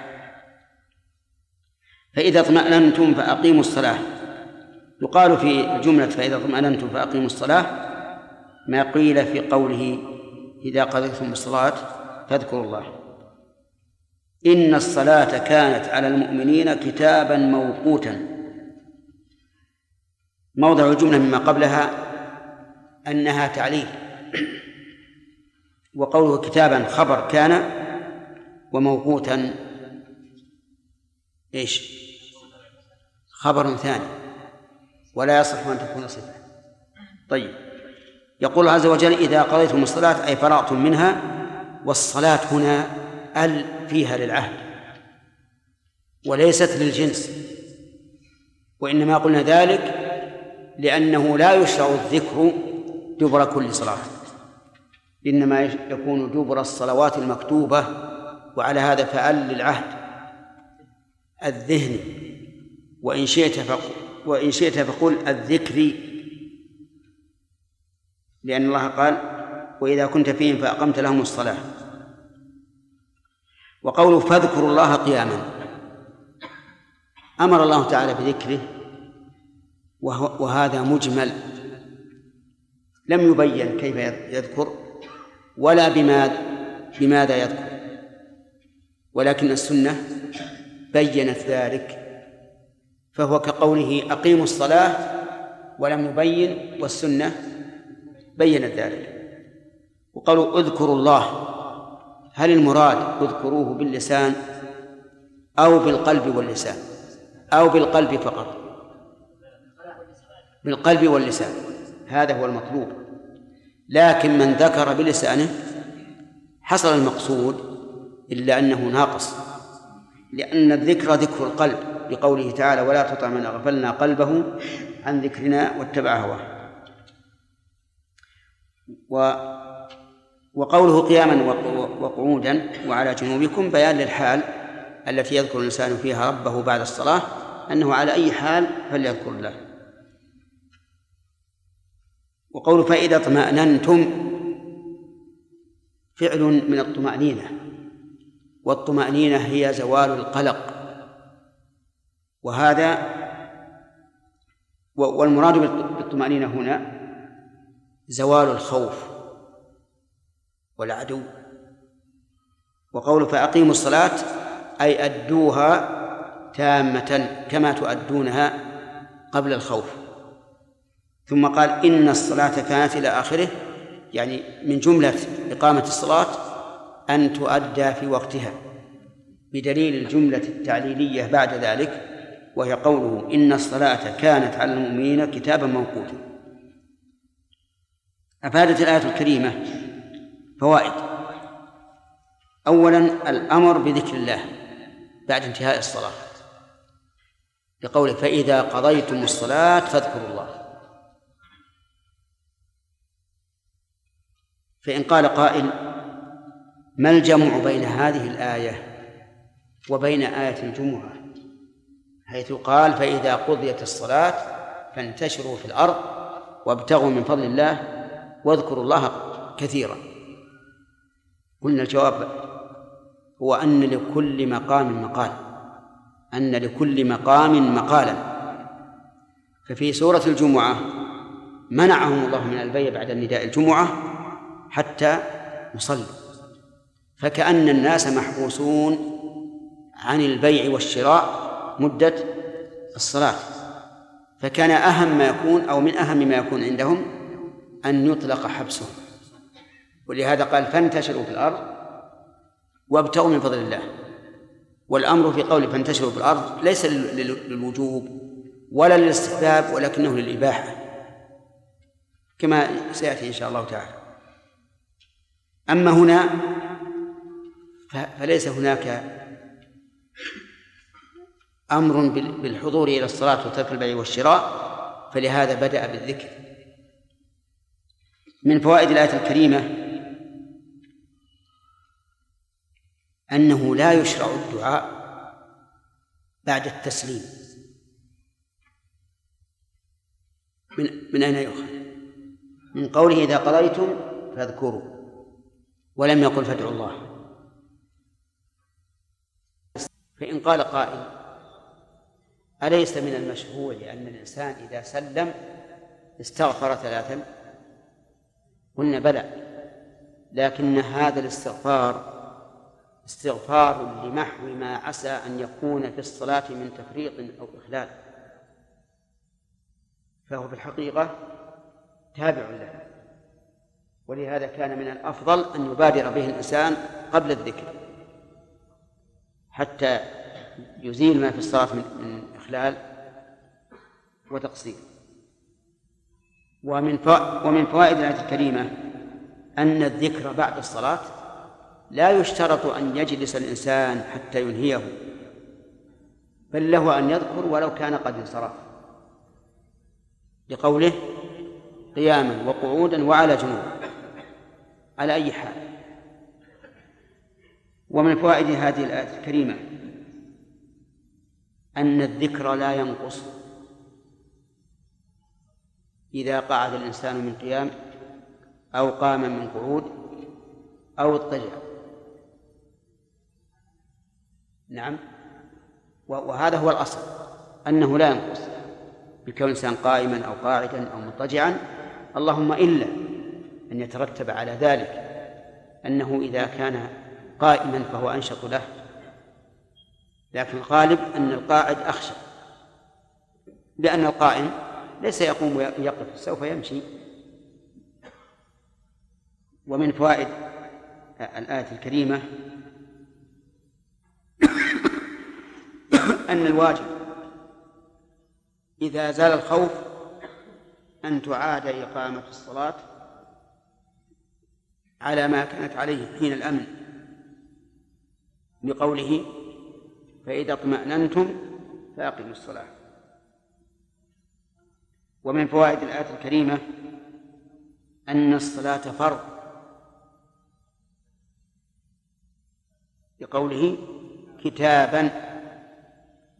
فإذا اطمأننتم فأقيموا الصلاة، يقال في جملة فإذا اطمأننتم فأقيموا الصلاة ما قيل في قوله إذا قضيتم الصلاة فاذكروا الله، إن الصلاة كانت على المؤمنين كتابا موقوتا. موضع الجملة مما قبلها أنها تعليل، وقوله كتابا خبر كان، وموقوتا إيش؟ خبر ثاني، ولا يصح أن تكون صفة. طيب، يقول عز وجل إذا قضيتم الصلاة أي فرغتم منها، والصلاة هنا ال فيها للعهد وليست للجنس، وإنما قلنا ذلك لأنه لا يشرع الذكر دبر كل صلاة، إنما يكون دبر الصلوات المكتوبة، وعلى هذا فال للعهد الذهني، وإن شئت فقل وإن شئت فقل الذكري، لأن الله قال وإذا كنت فيهم فأقمت لهم الصلاة. وقوله فاذكروا الله قياما، أمر الله تعالى بذكره، وهذا مجمل، لم يبين كيف يذكر ولا بماذا بماذا يذكر، ولكن السنة بيّنت ذلك، فهو كقوله أقيموا الصلاة ولم يبين، والسنة بيّنت ذلك. وقالوا اذكروا الله، هل المراد اذكروه باللسان أو بالقلب واللسان؟ أو بالقلب فقط، بالقلب واللسان، هذا هو المطلوب. لكن من ذكر بلسانه حصل المقصود، إلا أنه ناقص، لأن الذكر ذكر القلب، لقوله تعالى ولا تطع من أغفلنا قلبه عن ذكرنا واتبع هواه. و... وقوله قياما وقعودا وعلى جنوبكم بيان للحال التي يذكر الإنسان فيها ربه بعد الصلاة، أنه على أي حال فليذكر الله. وقوله فإذا اطمأننتم فعل من الطمأنينة، والطمأنينة هي زوال القلق، وهذا والمراد بالطمأنينة هنا زوال الخوف والعدو. وقوله فأقيموا الصلاة أي أدوها تامة كما تؤدونها قبل الخوف. ثم قال إن الصلاة كانت إلى آخره، يعني من جملة إقامة الصلاة أن تؤدى في وقتها، بدليل الجملة التعليلية بعد ذلك، وهي قوله إن الصلاة كانت على المؤمنين كتابا موقوتا. أفادت الآية الكريمة فوائد. أولا، الأمر بذكر الله بعد انتهاء الصلاة، لقوله فإذا قضيتم الصلاة فاذكروا الله. فإن قال قائل ما الجمع بين هذه الآية وبين آية الجمعة، حيث قال فإذا قضيت الصلاة فانتشروا في الأرض وابتغوا من فضل الله واذكروا الله كثيرا؟ قلنا الجواب هو أن لكل مقام مقال، أن لكل مقام مقالا. ففي سورة الجمعة منعهم الله من البيع بعد نداء الجمعة حتى نصلي، فكأن الناس محبوسون عن البيع والشراء مدة الصلاة، فكان أهم ما يكون أو من أهم ما يكون عندهم أن يطلق حبسهم، ولهذا قال فانتشروا في الأرض وابتغوا من فضل الله. والأمر في قول فانتشروا في الأرض ليس للوجوب ولا للاستحباب، ولكنه للإباحة، كما سيأتي إن شاء الله تعالى. أما هنا فليس هناك أمر بالحضور إلى الصلاة وترك البيع والشراء، فلهذا بدأ بالذكر. من فوائد الآية الكريمة أنه لا يشرع الدعاء بعد التسليم. من, من أين يؤخذ؟ من قوله إذا قضيتم فاذكروا، ولم يقل فادعوا الله. فإن قال قائل أليس من المشروع لأن الإنسان إذا سلم استغفر ثلاثا؟ قلنا بلى، لكن هذا الاستغفار استغفار لمحو ما عسى أن يكون في الصلاة من تفريط أو إخلال، فهو في الحقيقة تابع لها، ولهذا كان من الأفضل أن يبادر به الإنسان قبل الذكر حتى يزيل ما في الصلاة من إخلال وتقصير. ومن ومن فوائد الآية الكريمة أن الذكر بعد الصلاة لا يشترط أن يجلس الإنسان حتى ينهيه، بل له أن يذكر ولو كان قد انصرف، لقوله قياما وقعودا وعلى جنوب. على أي حال، ومن فوائد هذه الآية الكريمة أن الذكر لا ينقص إذا قعد الإنسان من قيام أو قام من قعود أو اضطجع. نعم، وهذا هو الأصل أنه لا ينقص بكون الإنسان قائما أو قاعدا أو مضطجعا، اللهم إلا أن يترتب على ذلك أنه إذا كان قائما فهو أنشط له، لكن الغالب أن القاعد أخشى، لأن القائم ليس يقوم ويقف، سوف يمشي. ومن فوائد الآية الكريمة أن الواجب إذا زال الخوف أن تعاد إقامة الصلاة على ما كانت عليه حين الأمن، بقوله فإذا اطمأننتم فأقيموا الصلاة. ومن فوائد الآية الكريمة أن الصلاة فرض، بقوله كتابا،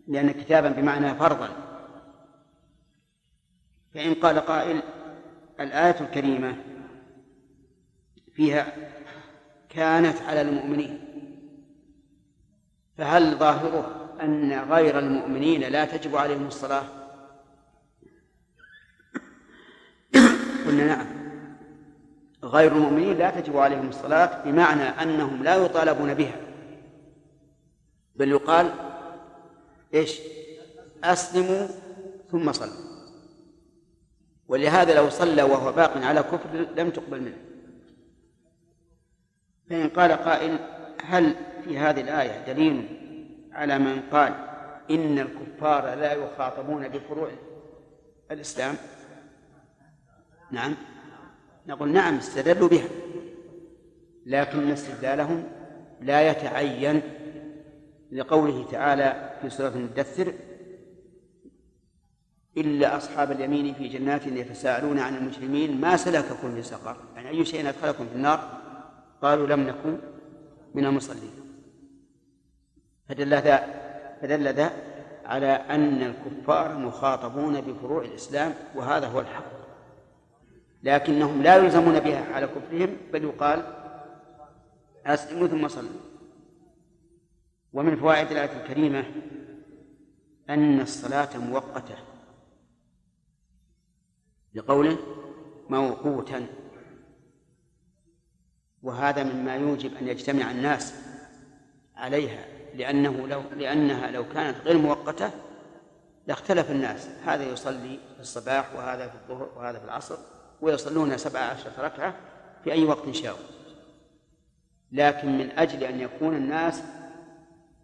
لأن كتابا بمعنى فرضا. فإن قال قائل الآية الكريمة فيها كانت على المؤمنين، فهل ظاهره أن غير المؤمنين لا تجب عليهم الصلاة؟ قلنا نعم، غير المؤمنين لا تجب عليهم الصلاة بمعنى أنهم لا يطالبون بها، بل يقال إيش؟ أسلموا ثم صلوا. ولهذا لو صلى وهو باق على كفر لم تقبل منه. فإن قال قائل هل في هذه الآية دليل على من قال إن الكفار لا يخاطبون بفروع الإسلام؟ نعم، نقول نعم، استدلوا بها، لكن استدلالهم لا يتعين لقوله تعالى في سورة المدثر إلا أصحاب اليمين في جنات يتساءلون عن المجرمين ما سلككم في سقر، يعني أي شيء أدخلكم في النار؟ قالوا لم نكن من المصلين. فدل ذا فدل ذا على أن الكفار مخاطبون بفروع الإسلام، وهذا هو الحق، لكنهم لا يلزمون بها على كفرهم، بل يقال أسلموا ثم صلوا. ومن فوائد الآية الكريمة أن الصلاة مؤقتة، لقوله موقوتا، وهذا مما يوجب أن يجتمع الناس عليها، لأنه لو لأنها لو كانت غير مؤقتة لاختلف الناس، هذا يصلي في الصباح وهذا في الظهر وهذا في العصر، ويصلون سبع عشرة ركعة في أي وقت شاءوا، لكن من أجل أن يكون الناس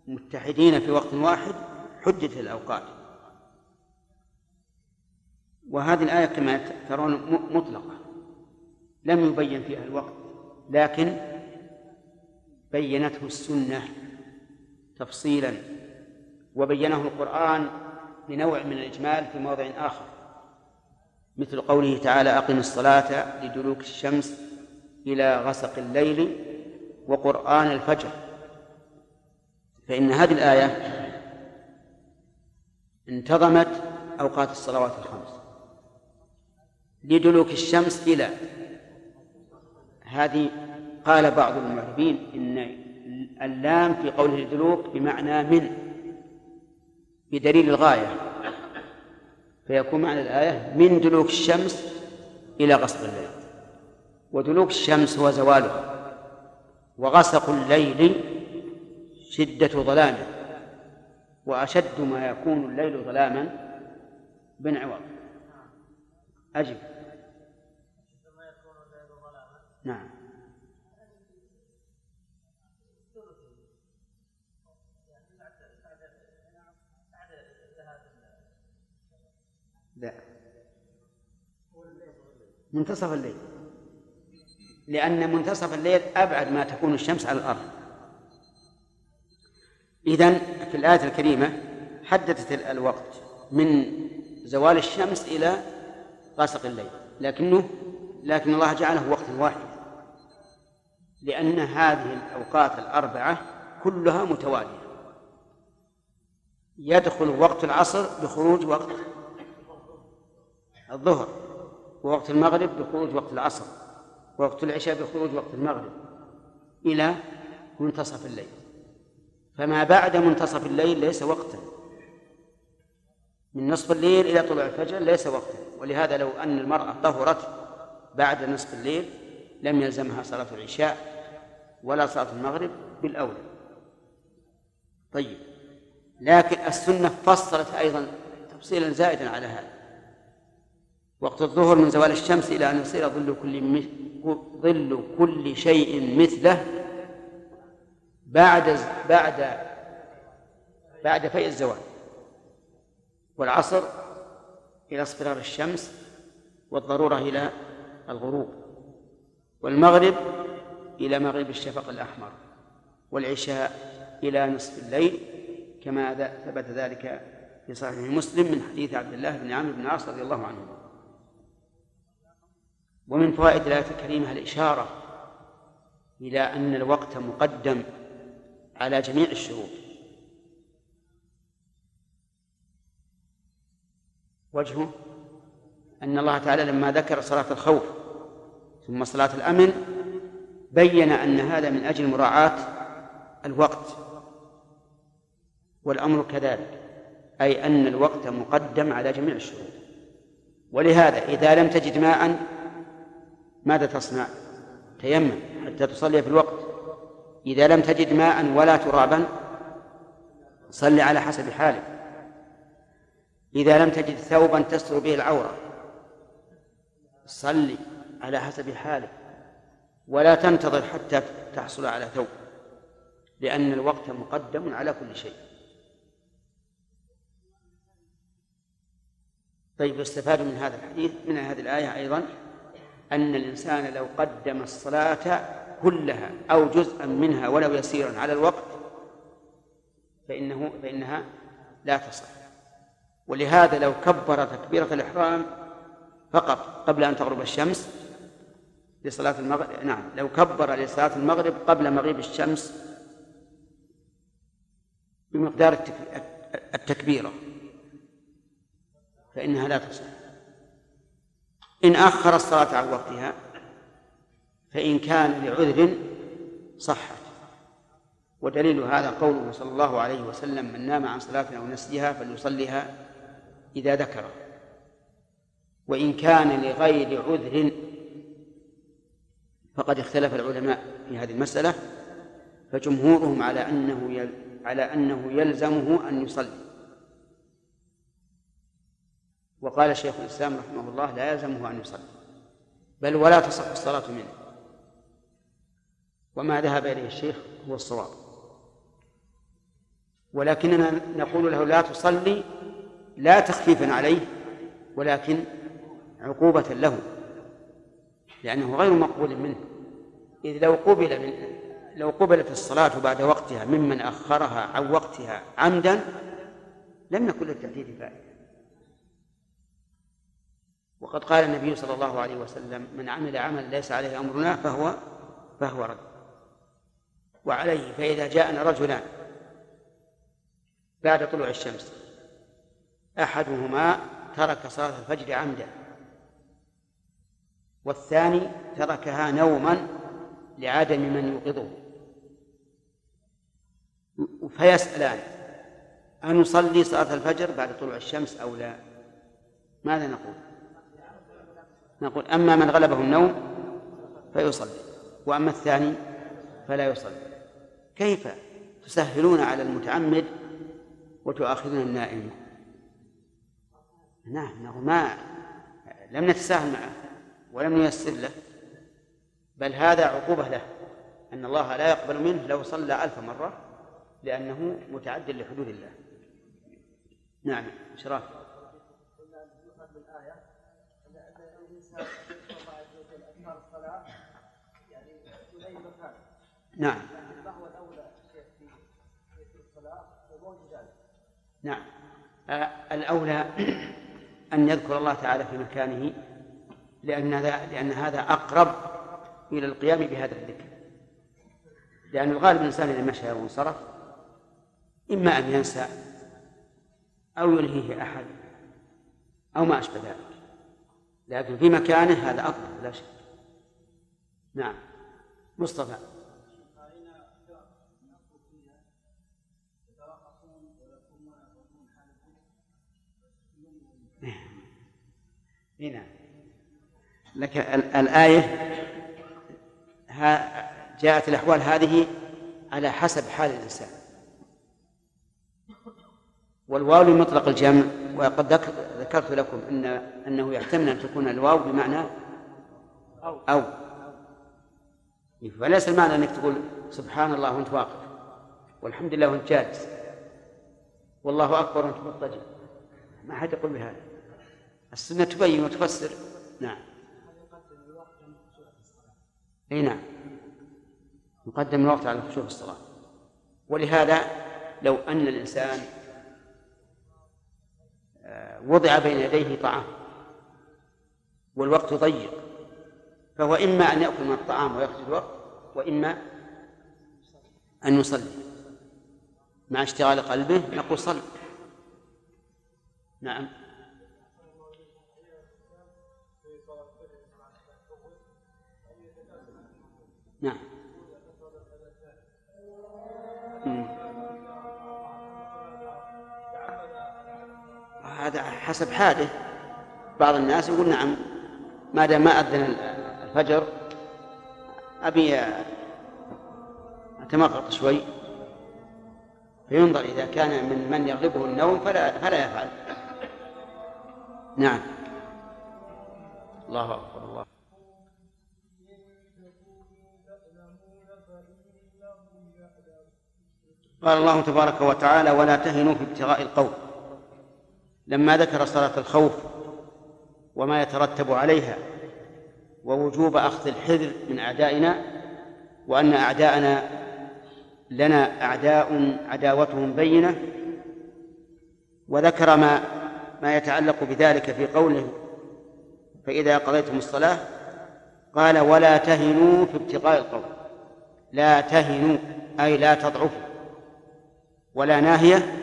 متحدين في وقت واحد حجة الأوقات. وهذه الآية كما ترون مطلقة، لم يبين فيها الوقت، لكن بينته السنة تفصيلا وبينه القرآن بنوع من الإجمال في موضع آخر، مثل قوله تعالى: أقم الصلاة لدلوك الشمس إلى غسق الليل وقرآن الفجر. فإن هذه الآية انتظمت أوقات الصلوات الخمس. لدلوك الشمس إلى، هذه قال بعض المعربين إن اللام في قوله لدلوك بمعنى من، بدليل الغاية، فيكون معنى الآية من دلوك الشمس إلى غسق الليل. ودلوك الشمس هو زوالها، وغسق الليل شدة ظلامه، وأشد ما يكون الليل ظلاما بانعواض. أجب. نعم. لا، منتصف الليل، لأن منتصف الليل أبعد ما تكون الشمس على الأرض. إذن في الآية الكريمة حددت الوقت من زوال الشمس إلى غسق الليل، لكنه لكن الله جعله وقت واحد، لأن هذه الأوقات الأربعة كلها متوالية، يدخل وقت العصر بخروج وقت الظهر، ووقت المغرب بخروج وقت العصر، ووقت العشاء بخروج وقت المغرب، إلى منتصف الليل. فما بعد منتصف الليل ليس وقتا، من نصف الليل إلى طلوع الفجر ليس وقتا. ولهذا لو أن المرأة طهرت بعد نصف الليل لم يلزمها صلاة العشاء ولا صلاة المغرب بالأولى. طيب، لكن السنة فصلت أيضا تفصيلا زائدا على هذا: وقت الظهر من زوال الشمس إلى أن يصير ظل كل, ظل كل شيء مثله بعد بعد بعد فيء الزوال. والعصر إلى اصفرار الشمس والضرورة إلى الغروب، والمغرب إلى مغرب الشفق الأحمر، والعشاء إلى نصف الليل، كما ثبت ذلك في صحيح مسلم من حديث عبد الله بن عمرو بن العاص رضي الله عنه. ومن فوائد الآية الكريمة الإشارة إلى أن الوقت مقدم على جميع الشروط. وجهه أن الله تعالى لما ذكر صلاة الخوف ثم صلاة الأمن بيّن أن هذا من أجل مراعاة الوقت. والأمر كذلك، أي أن الوقت مقدم على جميع الشروط. ولهذا إذا لم تجد ماء ماذا تصنع؟ تيمم حتى تصلي في الوقت. إذا لم تجد ماء ولا ترابا صلي على حسب حالك. إذا لم تجد ثوبا تستر به العورة صلي على حسب حالك، ولا تنتظر حتى تحصل على ثوب، لأن الوقت مقدم على كل شيء. طيب، استفاد من هذا الحديث من هذه الآية أيضا أن الإنسان لو قدم الصلاة كلها أو جزءا منها ولو يسيرا على الوقت فإنه فإنها لا تصح. ولهذا لو كبر تكبيرة الإحرام فقط قبل أن تغرب الشمس لصلاة المغرب، نعم لو كبر لصلاة المغرب قبل مغيب الشمس بمقدار التكبيرة فإنها لا تصح. إن أخر الصلاة عن وقتها فإن كان لعذر صحت. ودليل هذا قوله صلى الله عليه وسلم: من نام عن صلاة أو نسيها فليصلها إذا ذكره. وإن كان لغير عذر فقد اختلف العلماء في هذه المسألة، فجمهورهم على أنه على أنه يلزمه أن يصلي. وقال شيخ الإسلام رحمه الله: لا يلزمه أن يصلي، بل ولا تصح الصلاة منه. وما ذهب إليه الشيخ هو الصواب، ولكننا نقول له لا تصلي لا تخفيفا عليه ولكن عقوبة له، لأنه غير مقبول منه. إذ لو قبل من لو قبلت الصلاة بعد وقتها ممن أخرها عن وقتها عمدا لم يكن للتعديد فائدة. وقد قال النبي صلى الله عليه وسلم: من عمل عملا ليس عليه أمرنا فهو فهو رد. وعليه فإذا جاءنا رجلان بعد طلوع الشمس أحدهما ترك صلاة الفجر عمدا والثاني تركها نوما لعدم من يوقظه، فيسألان: أن نصلي صلاة الفجر بعد طلوع الشمس أو لا؟ ماذا نقول؟ نقول: أما من غلبه النوم فيصلي، وأما الثاني فلا يصلي. كيف تسهلون على المتعمد وتؤاخذون النائم؟ نحن ما لم نتساهل معه ولم نيسر له، بل هذا عقوبة له، أن الله لا يقبل منه لو صلى ألف مرة، لأنه متعد لحدود الله. نعم شراف. نعم نعم الأولى أن يذكر الله تعالى في مكانه، لأن لأن هذا أقرب إلى القيام بهذا الذكر، لأن الغالب الإنسان إذا مشى وانصرف إما أن ينسى أو يلهيه أحد أو ما أشبه ذلك، لكن في مكانه هذا أقرب لا شك. نعم مصطفى. هنا لك الآية جاءت الأحوال هذه على حسب حال الإنسان، والواو لمطلق الجمع، وقد ذكرت لكم إن أنه يحتمل أن تكون الواو بمعنى أو، فليس المعنى أنك تقول سبحان الله وأنت واقف، والحمد لله وأنت جالس، والله أكبر وأنت مضطجع، ما حد يقول بهذا. السنة تبين وتفسر. نعم اي نعم يقدم الوقت على الخشوع في الصلاة. ولهذا لو ان الانسان وضع بين يديه طعام والوقت ضيق، فهو اما ان ياكل من الطعام ويخرج الوقت، واما ان يصلي مع اشتغال قلبه، نقول صل. نعم نعم هذا حسب حاله. بعض الناس يقول: نعم ما دام ما أذن الفجر أبي أتمغط شوي، فينظر إذا كان من من يغلبه النوم فلا فلا يفعل. نعم الله أكبر الله. قال الله تبارك وتعالى: ولا تهنوا في ابتغاء القوم، لما ذكر صلاة الخوف وما يترتب عليها ووجوب أخذ الحذر من أعدائنا، وأن أعداءنا لنا أعداء عداوتهم بينة، وذكر ما ما يتعلق بذلك في قوله: فإذا قضيتم الصلاة، قال: ولا تهنوا في ابتغاء القوم. لا تهنوا أي لا تضعفوا، ولا ناهية،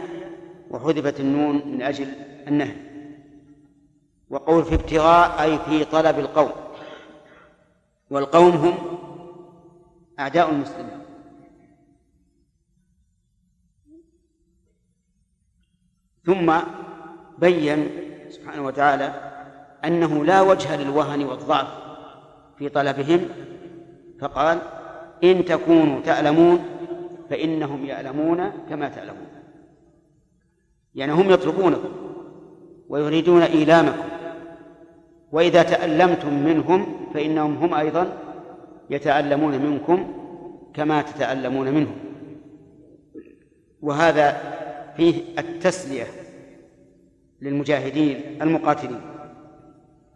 وحذفت النون من أجل النهي. وقول في ابتغاء أي في طلب القوم، والقوم هم أعداء المسلمين. ثم بيّن سبحانه وتعالى أنه لا وجه للوهن والضعف في طلبهم، فقال: إن تكونوا تألمون فإنهم يعلمون كما تعلمون. يعني هم يطلبونكم ويريدون إيلامكم، وإذا تألمتم منهم فإنهم هم أيضا يتألمون منكم كما تتألمون منهم. وهذا فيه التسلية للمجاهدين المقاتلين،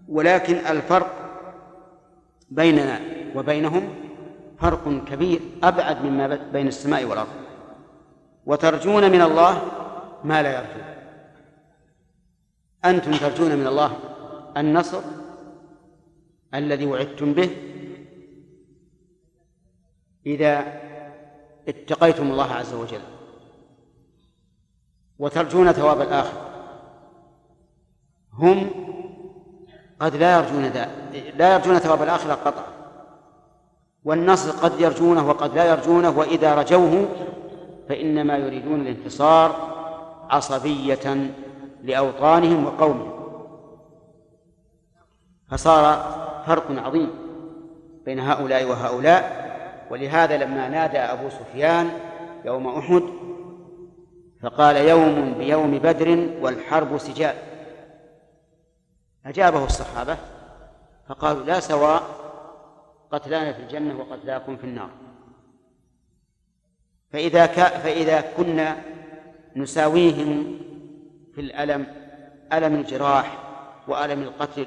ولكن الفرق بيننا وبينهم فرق كبير أبعد مما بين السماء والأرض. وترجون من الله ما لا يرجون، أنتم ترجون من الله النصر الذي وعدتم به إذا اتقيتم الله عز وجل، وترجون ثواب الآخرة. هم قد لا يرجون لا يرجون ثواب الآخرة قطعا، والنصر قد يرجونه وقد لا يرجونه، وإذا رجوه فإنما يريدون الانتصار عصبية لأوطانهم وقومهم. فصار فرق عظيم بين هؤلاء وهؤلاء. ولهذا لما نادى أبو سفيان يوم أحد فقال يوم بيوم بدر والحرب سجال، أجابه الصحابة فقالوا لا سواء، قتلانا في الجنة وقتلاكم في النار. فإذا, فإذا كنا نساويهم في الألم، ألم الجراح وألم القتل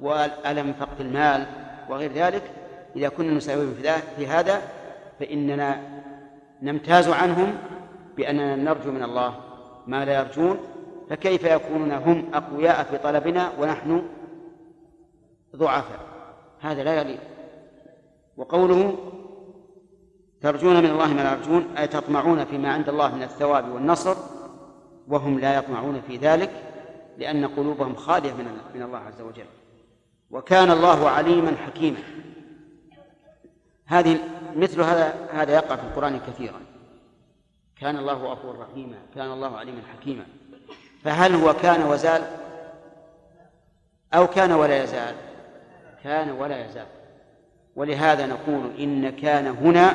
وألم فقد المال وغير ذلك، إذا كنا نساويهم في هذا فإننا نمتاز عنهم بأننا نرجو من الله ما لا يرجون، فكيف يكونون هم أقوياء في طلبنا ونحن ضعفاء؟ هذا لا يليق. وقوله ترجون من الله ما لا يرجون، أي تطمعون فيما عند الله من الثواب والنصر، وهم لا يطمعون في ذلك لأن قلوبهم خالية من الله عز وجل. وكان الله عليما حكيما، هذه مثل هذا هذا يقع في القرآن كثيرا. كان الله غفورا رحيما، كان الله عليما حكيما. فهل هو كان وزال أو كان ولا يزال؟ كان ولا يزال. ولهذا نقول إن كان هنا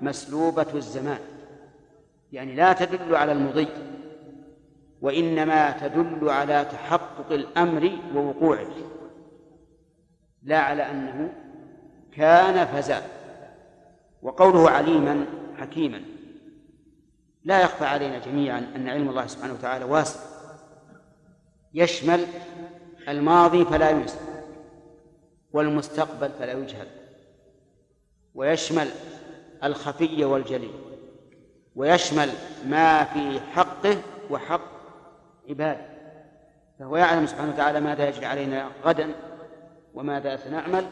مسلوبة الزمان، يعني لا تدل على المضي، وإنما تدل على تحقق الأمر ووقوعه، لا على أنه كان فزال. وقوله عليما حكيما، لا يخفى علينا جميعا أن علم الله سبحانه وتعالى واسع يشمل الماضي فلا ينسى، والمستقبل فلا يجهل، ويشمل الخفي والجلي، ويشمل ما في حقه وحق عباده، فهو يعلم سبحانه وتعالى ماذا يجري علينا غدا وماذا سنعمل،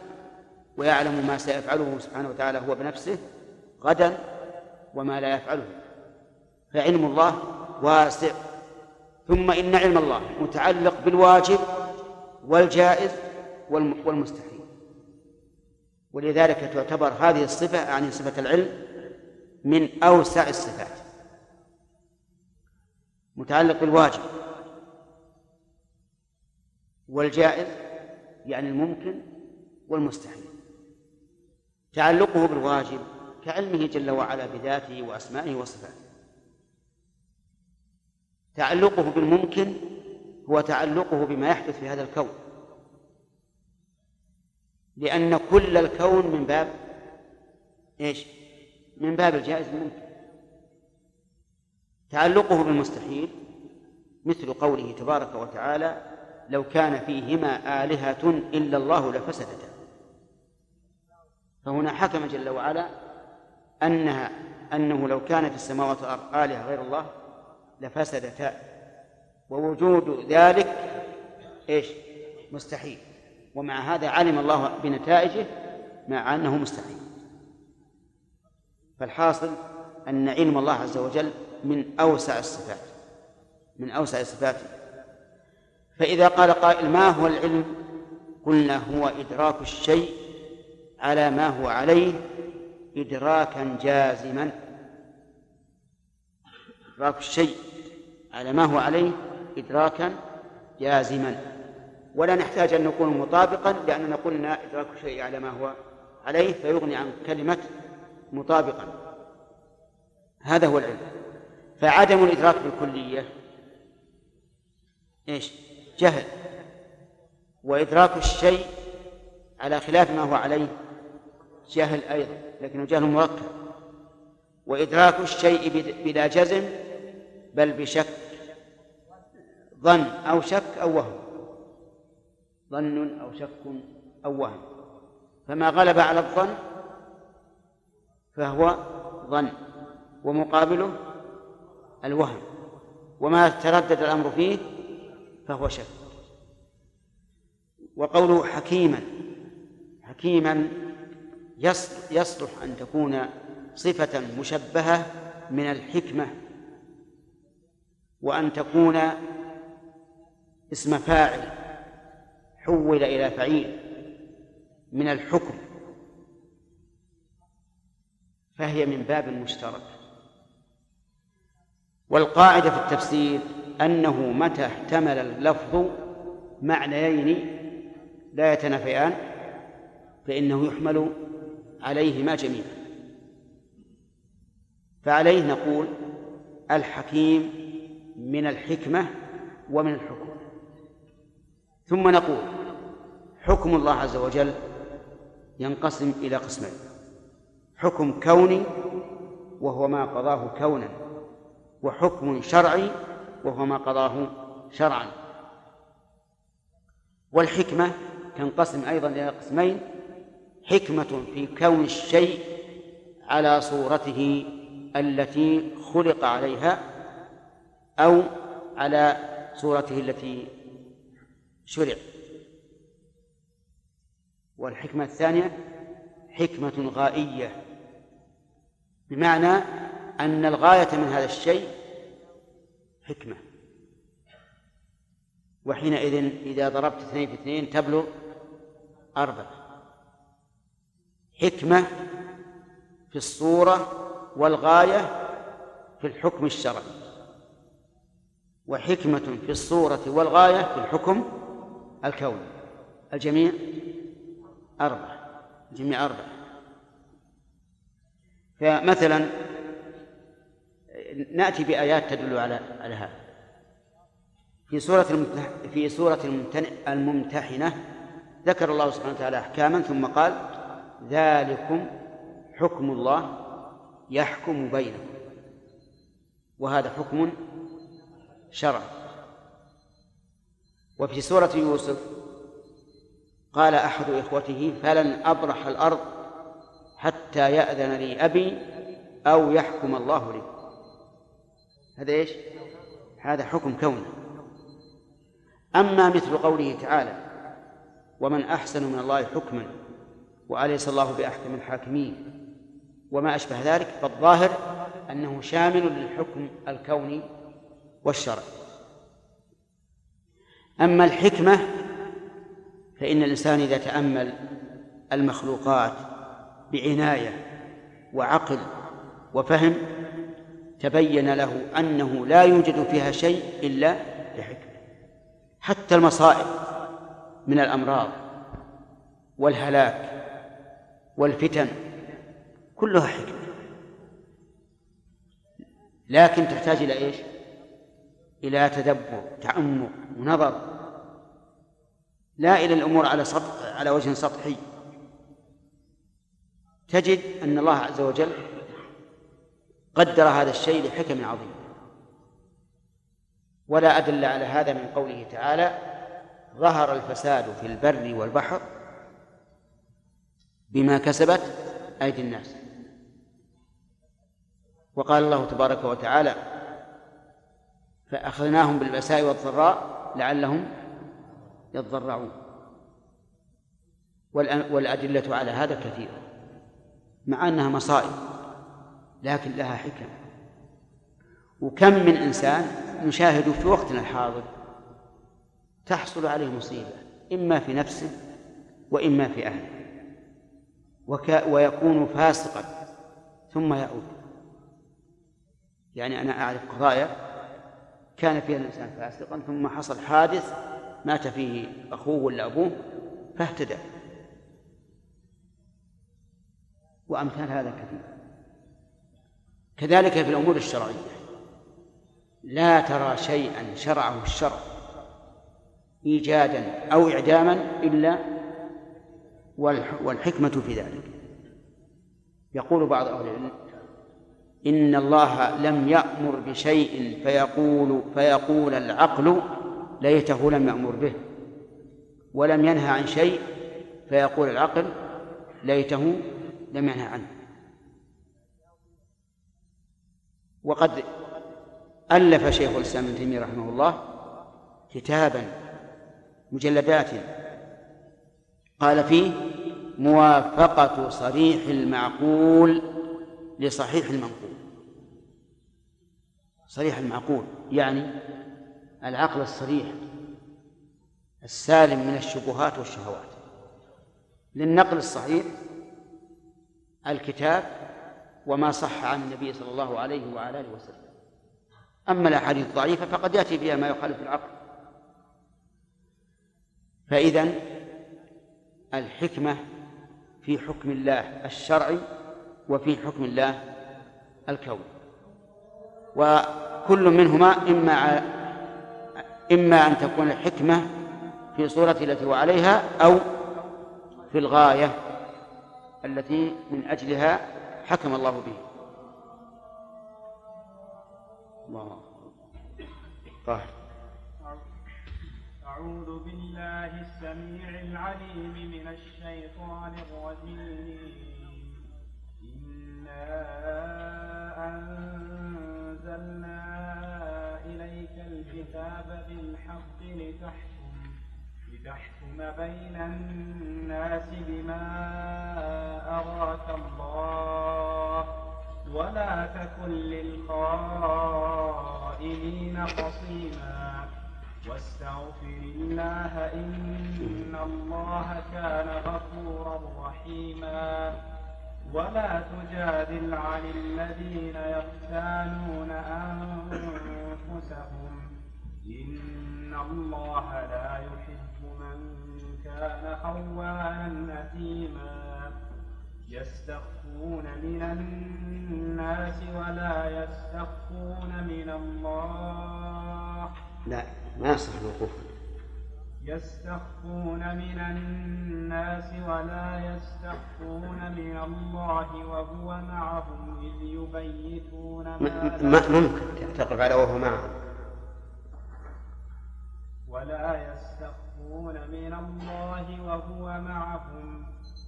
ويعلم ما سيفعله سبحانه وتعالى هو بنفسه غدا وما لا يفعله. فعلم الله واسع. ثم إن علم الله متعلق بالواجب والجائز والمستحيل، ولذلك تعتبر هذه الصفة، يعني صفة العلم، من أوسع الصفات، متعلق بالواجب والجائز يعني الممكن والمستحيل. تعلقه بالواجب كعلمه جل وعلا بذاته وأسمائه وصفاته. تعلقه بالممكن هو تعلقه بما يحدث في هذا الكون، لأن كل الكون من باب إيش؟ من باب الجائز الممكن. تعلقه بالمستحيل مثل قوله تبارك وتعالى لو كان فيهما آلهة إلا الله لفسدتا. فهنا حكم جل وعلا أنها أنه لو كان في السماوات والأرض آلهة غير الله لفسدتا، ووجود ذلك إيش؟ مستحيل. ومع هذا علم الله بنتائجه مع أنه مستحيل. فالحاصل أن علم الله عز وجل من أوسع الصفات، من أوسع الصفات. فإذا قال قائل ما هو العلم؟ قلنا هو إدراك الشيء على ما هو عليه إدراكا جازما. إدراك الشيء على ما هو عليه إدراكا جازما، ولا نحتاج أن نكون مطابقا، لأننا قلنا إدراك الشيء على ما هو عليه فيغني عن كلمة مطابقا. هذا هو العلم. فعدم الإدراك بالكلية إيش؟ جهل، وإدراك الشيء على خلاف ما هو عليه جهل أيضا، لكنه جهل مركب. وإدراك الشيء بلا جزم بل بشك، ظن أو شك أو وهم، ظن أو شك أو وهم. فما غلب على الظن فهو ظن، ومقابله الوهم، وما تردد الأمر فيه فهو شر. وقوله حكيما، حكيما يصلح أن تكون صفة مشبهة من الحكمة، وأن تكون اسم فاعل حول إلى فعيل من الحكم، فهي من باب المشترك. والقاعدة في التفسير أنه متى احتمل اللفظ معنيين لا يتنافيان فإنه يحمل عليهما جميعا. فعليه نقول الحكيم من الحكمة ومن الحكم. ثم نقول حكم الله عز وجل ينقسم إلى قسمين: حكم كوني وهو ما قضاه كونا، وحكم شرعي وهو ما قضاه شرعا. والحكمة تنقسم أيضا إلى قسمين: حكمة في كون الشيء على صورته التي خلق عليها أو على صورته التي شرع، والحكمة الثانية حكمة غائية، بمعنى أن الغاية من هذا الشيء حكمة، وحينئذ إذا ضربت اثنين في اثنين تبلغ أربعة. حكمة في الصورة والغاية في الحكم الشرعي، وحكمة في الصورة والغاية في الحكم الكوني. الجميع أربعة، جميع أربعة. فمثلا نأتي بآيات تدل على على هذا. في سورة في سورة الممتحنة ذكر الله سبحانه وتعالى أحكاما ثم قال ذلكم حكم الله يحكم بينكم، وهذا حكم شرعي. وفي سورة يوسف قال أحد إخوته فلن أبرح الأرض حتى يأذن لي أبي أو يحكم الله لي. هذا إيش؟ هذا حكم كوني. أما مثل قوله تعالى ومن أحسن من الله حكما وأليس الله بأحكم الحاكمين وما أشبه ذلك، فالظاهر أنه شامل للحكم الكوني والشرع. أما الحكمة فإن الإنسان إذا تأمل المخلوقات بعناية وعقل وفهم تبين له أنه لا يوجد فيها شيء إلا بحكمة. حتى المصائب من الأمراض والهلاك والفتن كلها حكمة، لكن تحتاج إلى إيش؟ إلى تدبر، تعمق، ونظر، لا إلى الأمور على سطح، على وجه سطحي. تجد أن الله عز وجل قدر هذا الشيء لحكم عظيم، ولا أدل على هذا من قوله تعالى ظهر الفساد في البر والبحر بما كسبت أيدي الناس. وقال الله تبارك وتعالى فأخذناهم بالبأساء والضراء لعلهم يتضرعون. والأدلة على هذا كثيرة، مع أنها مصائب لكن لها حكم. وكم من إنسان نشاهد في وقتنا الحاضر تحصل عليه مصيبة إما في نفسه وإما في أهله، ويكون فاسقا ثم يعود. يعني أنا أعرف قضايا كان فيها الإنسان فاسقا ثم حصل حادث مات فيه أخوه ولا أبوه فاهتدى، وأمثال هذا كثير. كذلك في الأمور الشرعية لا ترى شيئا شرعه الشرع إيجادا أو إعداما إلا والحكمة في ذلك. يقول بعض أهل العلم إن الله لم يأمر بشيء فيقول فيقول العقل ليته لم يأمر به، ولم ينهى عن شيء فيقول العقل ليته لم ينهى عنه. وقد ألف شيخ الإسلام ابن تيمية رحمه الله كتابا مجلدات قال فيه موافقة صريح المعقول لصحيح المنقول. صريح المعقول يعني العقل الصريح السالم من الشبهات والشهوات. للنقل الصحيح الكتاب وما صح عن النبي صلى الله عليه وعلى آله وسلم. أما الأحاديث الضعيفة فقد يأتي فيها ما يخالف العقل. فإذن الحكمة في حكم الله الشرعي وفي حكم الله الكوني، وكل منهما إما إما أن تكون الحكمة في صورة التي هو عليها أو في الغاية التي من أجلها حكم الله به. الله طاهر. أعوذ بالله السميع العليم من الشيطان الرجيم. إنا أنزلنا إليك الكتاب بالحق لتحكم لتحكم بين الناس بما أراك الله ولا تكن للخائنين خصيما واستغفر الله إن الله كان غفورا رحيما. ولا تجادل عن الذين يختانون أنفسهم إن الله لا يحب من كان خوانا أثيما. يستخفون من الناس ولا يستخفون من الله. لا ما يصح الوقوف. يستخفون من الناس ولا يستخفون من الله وهو معهم إذ يبيتون ما لا ممكن تقف على وهو معهم. ولا يستخفون من الله وهو معهم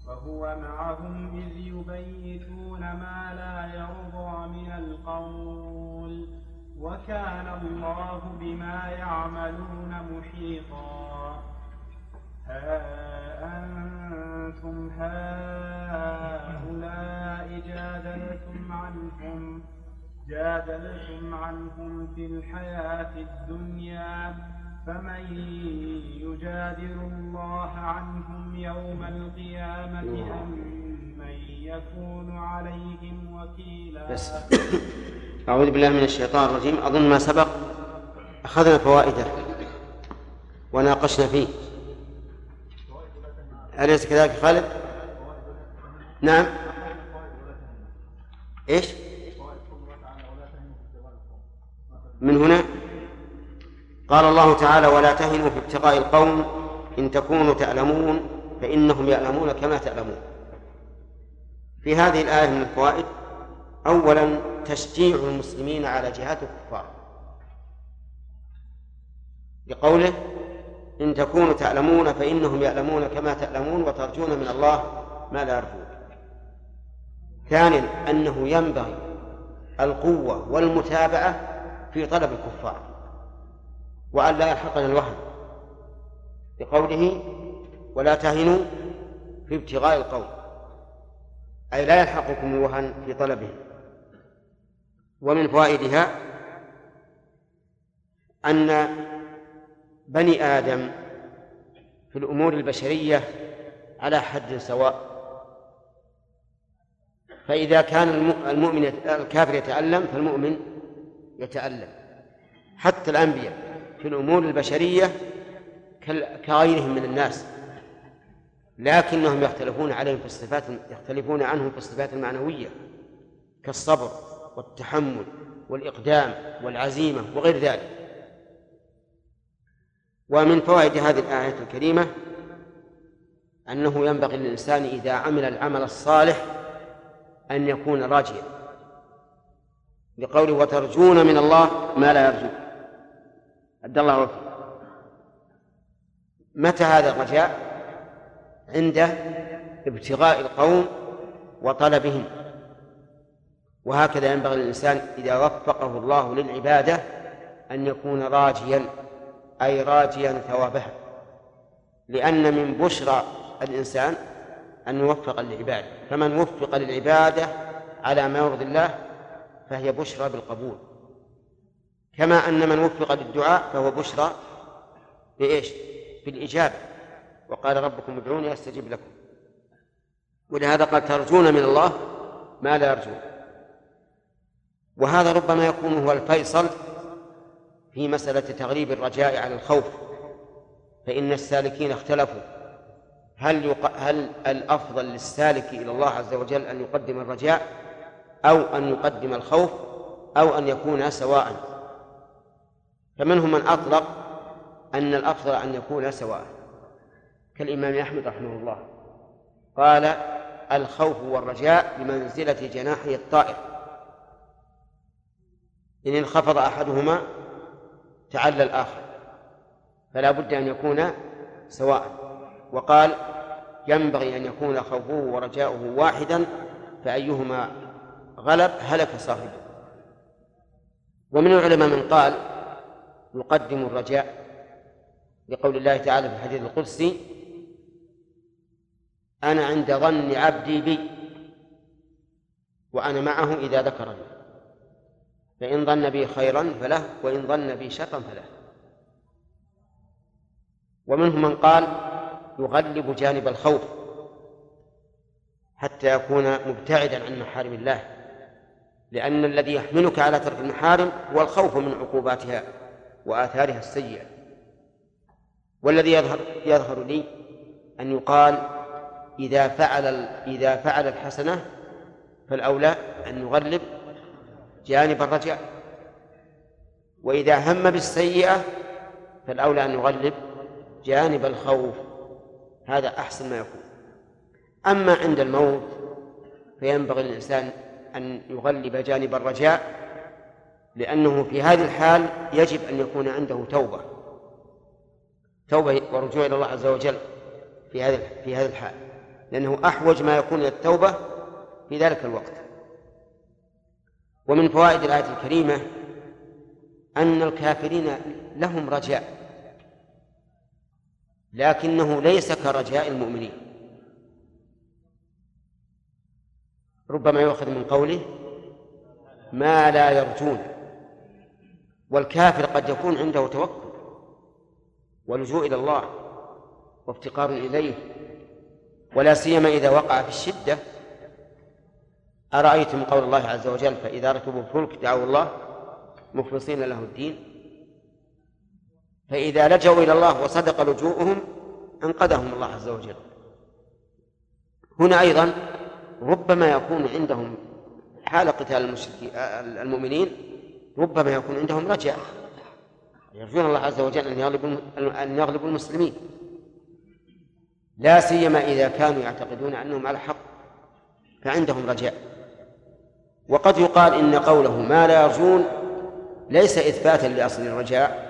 وهو معهم إذ يبيتون ما لا يرضى من القول وكان الله بما يعملون محيطا. ها أنتم هؤلاء جادلتم عنهم جادلتم عنهم في الحياة الدنيا فمن يجادل الله عنهم يوم القيامة أم من يكون عليهم وكيلا. بس. أعوذ بالله من الشيطان الرجيم. أظن ما سبق أخذنا فوائده وناقشنا فيه، أليس كذلك خالد؟ نعم. إيش؟ من هنا قال الله تعالى ولا تهنوا في ابتغاء القوم إن تكونوا تألمون فإنهم يألمون كما تألمون. في هذه الآية من الفوائد أولاً تشجيع المسلمين على جهات الكفار بقوله إن تكونوا تألمون فإنهم يألمون كما تألمون وترجون من الله ما لا يرجون. ثانياً أنه ينبغي القوة والمتابعة في طلب الكفار وأن لا يلحقنا الوهم بقوله ولا تهنوا في ابتغاء القوم، أي لا يلحقكم الوهن في طلبهم. ومن فوائدها أن بني آدم في الأمور البشرية على حد سواء، فإذا كان المؤمن الكافر يتألم فالمؤمن يتألم. حتى الأنبياء في الأمور البشرية كغيرهم من الناس، لكنهم يختلفون عليهم في الصفات يختلفون عنهم في الصفات المعنوية كالصبر والتحمل والإقدام والعزيمة وغير ذلك. ومن فوائد هذه الآية الكريمة أنه ينبغي للإنسان إذا عمل العمل الصالح أن يكون راجيا بقوله وترجون من الله ما لا يرجون. عبد الله وفي متى هذا الرجاء؟ عند ابتغاء القوم وطلبهم. وهكذا ينبغي للإنسان إذا وفقه الله للعبادة أن يكون راجيا أي راجيا ثوابها، لأن من بشرى الإنسان أن يوفق للعبادة، فمن وفق للعبادة على ما يرضي الله فهي بشرى بالقبول، كما أن من وفق للدعاء فهو بشرى بإيش؟ بالإجابة، وقال ربكم ادعوني أستجب لكم، ولهذا قد ترجون من الله ما لا يرجون. وهذا ربما يكون هو الفيصل في مسألة تغليب الرجاء على الخوف، فإن السالكين اختلفوا هل, يق... هل الأفضل للسالك إلى الله عز وجل أن يقدم الرجاء أو أن يقدم الخوف أو أن يكون سواء، فمنهم من أطلق أن الأفضل أن يكون سواء، كالإمام أحمد رحمه الله قال الخوف والرجاء بمنزلة جناحي الطائر، إن انخفض أحدهما تعلى الآخر، فلا بد أن يكون سواء. وقال ينبغي أن يكون خوفه ورجاؤه واحدا، فأيهما غلب هلك صاحبه. ومن العلماء من قال يقدم الرجاء لقول الله تعالى في الحديث القدسي أنا عند ظن عبدي بي وأنا معه إذا ذكرني، فإن ظن بي خيرا فله وإن ظن بي شرا فله. ومنهم من قال يغلب جانب الخوف حتى يكون مبتعدا عن محارم الله، لأن الذي يحملك على ترك المحارم هو الخوف من عقوباتها وآثارها السيئة. والذي يظهر, يظهر لي أن يقال إذا فعل, إذا فعل الحسنة فالأولى أن يغلب جانب الرجاء، وإذا هم بالسيئة فالأولى أن يغلب جانب الخوف، هذا أحسن ما يكون. أما عند الموت فينبغي للإنسان أن يغلب جانب الرجاء، لأنه في هذه الحال يجب أن يكون عنده توبة توبة ورجوع إلى الله عز وجل في هذا في هذا الحال، لأنه أحوج ما يكون للتوبة في ذلك الوقت. ومن فوائد الآية الكريمة أن الكافرين لهم رجاء، لكنه ليس كرجاء المؤمنين. ربما يؤخذ من قوله ما لا يرجون، والكافر قد يكون عنده توكل ولجوء إلى الله وافتقار إليه، ولا سيما إذا وقع في الشدة. أرأيتم قول الله عز وجل فإذا ركبوا الفلك دعوا الله مخلصين له الدين، فإذا لجوا إلى الله وصدق لجوءهم أنقذهم الله عز وجل. هنا أيضا ربما يكون عندهم حال قتال المؤمنين، ربما يكون عندهم رجاء يرجون الله عز وجل أن يغلبوا المسلمين، لا سيما إذا كانوا يعتقدون أنهم على حق فعندهم رجاء. وقد يقال إن قوله ما لا يرجون ليس إثباتا لأصل الرجاء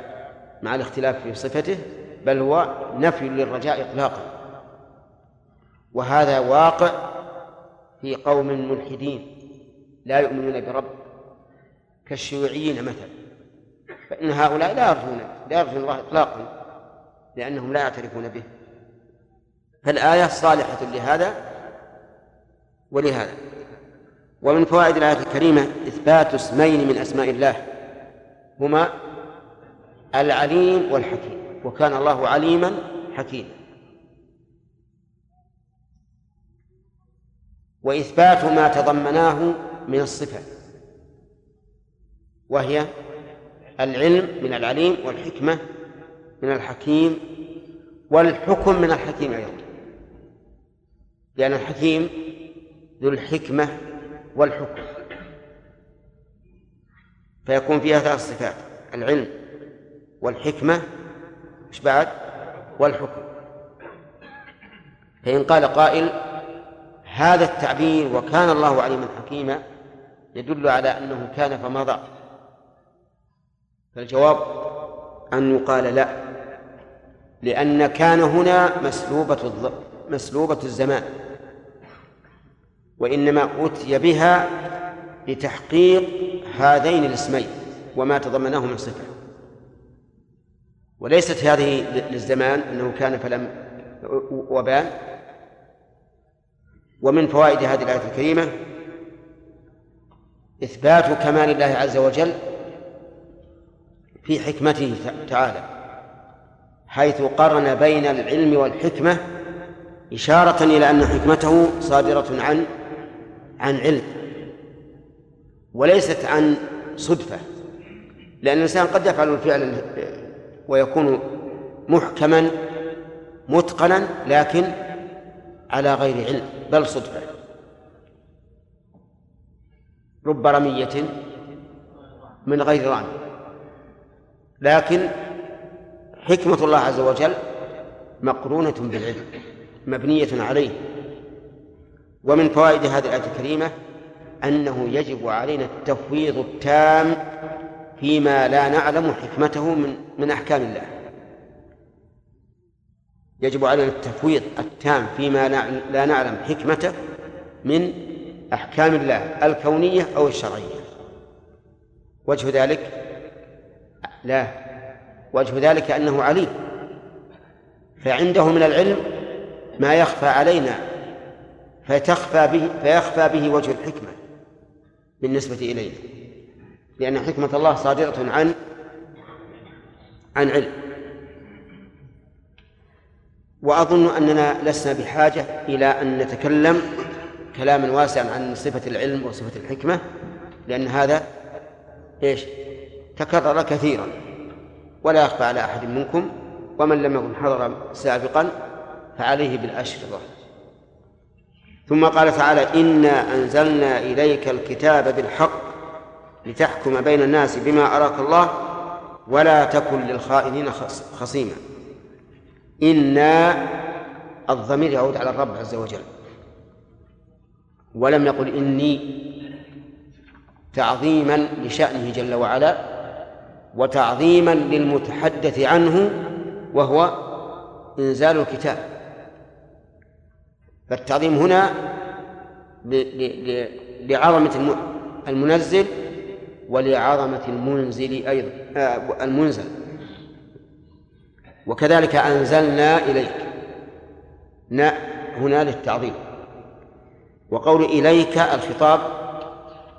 مع الاختلاف في صفته، بل هو نفي للرجاء إطلاقا، وهذا واقع في قوم ملحدين لا يؤمنون برب كالشيوعيين مثلا، فإن هؤلاء لا يرجون لا يرجون الله إطلاقا لأنهم لا يعترفون به، فالآية صالحة لهذا ولهذا. ومن فوائد الآية الكريمة إثبات اسمين من أسماء الله هما العليم والحكيم، وكان الله عليما حكيما. وإثبات ما تضمناه من الصفة، وهي العلم من العليم والحكمة من الحكيم والحكم من الحكيم أيضا، لأن الحكيم ذو الحكمة والحكم، فيكون فيها ثلاث صفات العلم والحكمة إيش بعد؟ والحكم. فإن قال قائل هذا التعبير وكان الله عليما حكيما يدل على أنه كان فمضى، فالجواب أن يقال لا، لأن كان هنا مسلوبة مسلوبة الزمان، وإنما أتي بها لتحقيق هذين الاسمين وما تضمناه من صفة. وليست هذه للزمان أنه كان فلم وبان. ومن فوائد هذه الآية الكريمة إثبات كمال الله عز وجل في حكمته تعالى، حيث قرن بين العلم والحكمة إشارة إلى أن حكمته صادرة عن عن علم وليست عن صدفة، لأن الإنسان قد يفعل الفعل ويكون محكما متقنا لكن على غير علم بل صدفة. رب رمية من غير رمي، لكن حكمة الله عز وجل مقرونة بالعلم مبنية عليه. ومن فوائد هذه الآية الكريمة أنه يجب علينا التفويض التام فيما لا نعلم حكمته من, من أحكام الله. يجب علينا التفويض التام فيما لا نعلم حكمته من أحكام الله الكونية أو الشرعية. وجه ذلك لا وجه ذلك أنه عليم، فعنده من العلم ما يخفى علينا فتخفى به فيخفى به وجه الحكمة بالنسبة إلينا، لأن حكمة الله صادرة عن عن علم. وأظن أننا لسنا بحاجة إلى أن نتكلم كلاما واسعا عن صفة العلم وصفة الحكمة، لأن هذا إيش تكرر كثيرا ولا يخفى على أحد منكم، ومن لم يكن حضر سابقا فعليه بالأشرطة. ثم قال تعالى: إنا أنزلنا إليك الكتاب بالحق لتحكم بين الناس بما أراك الله ولا تكن للخائنين خصيما. إنا الضمير يعود على الرب عز وجل، ولم يقل إني تعظيما لشأنه جل وعلا وتعظيما للمتحدث عنه وهو إنزال الكتاب، فالتعظيم هنا لعظمة المنزل ولعظمة المنزل أيضا آه المنزل. وكذلك أنزلنا إليك، نا هنا للتعظيم. وقول إليك الخطاب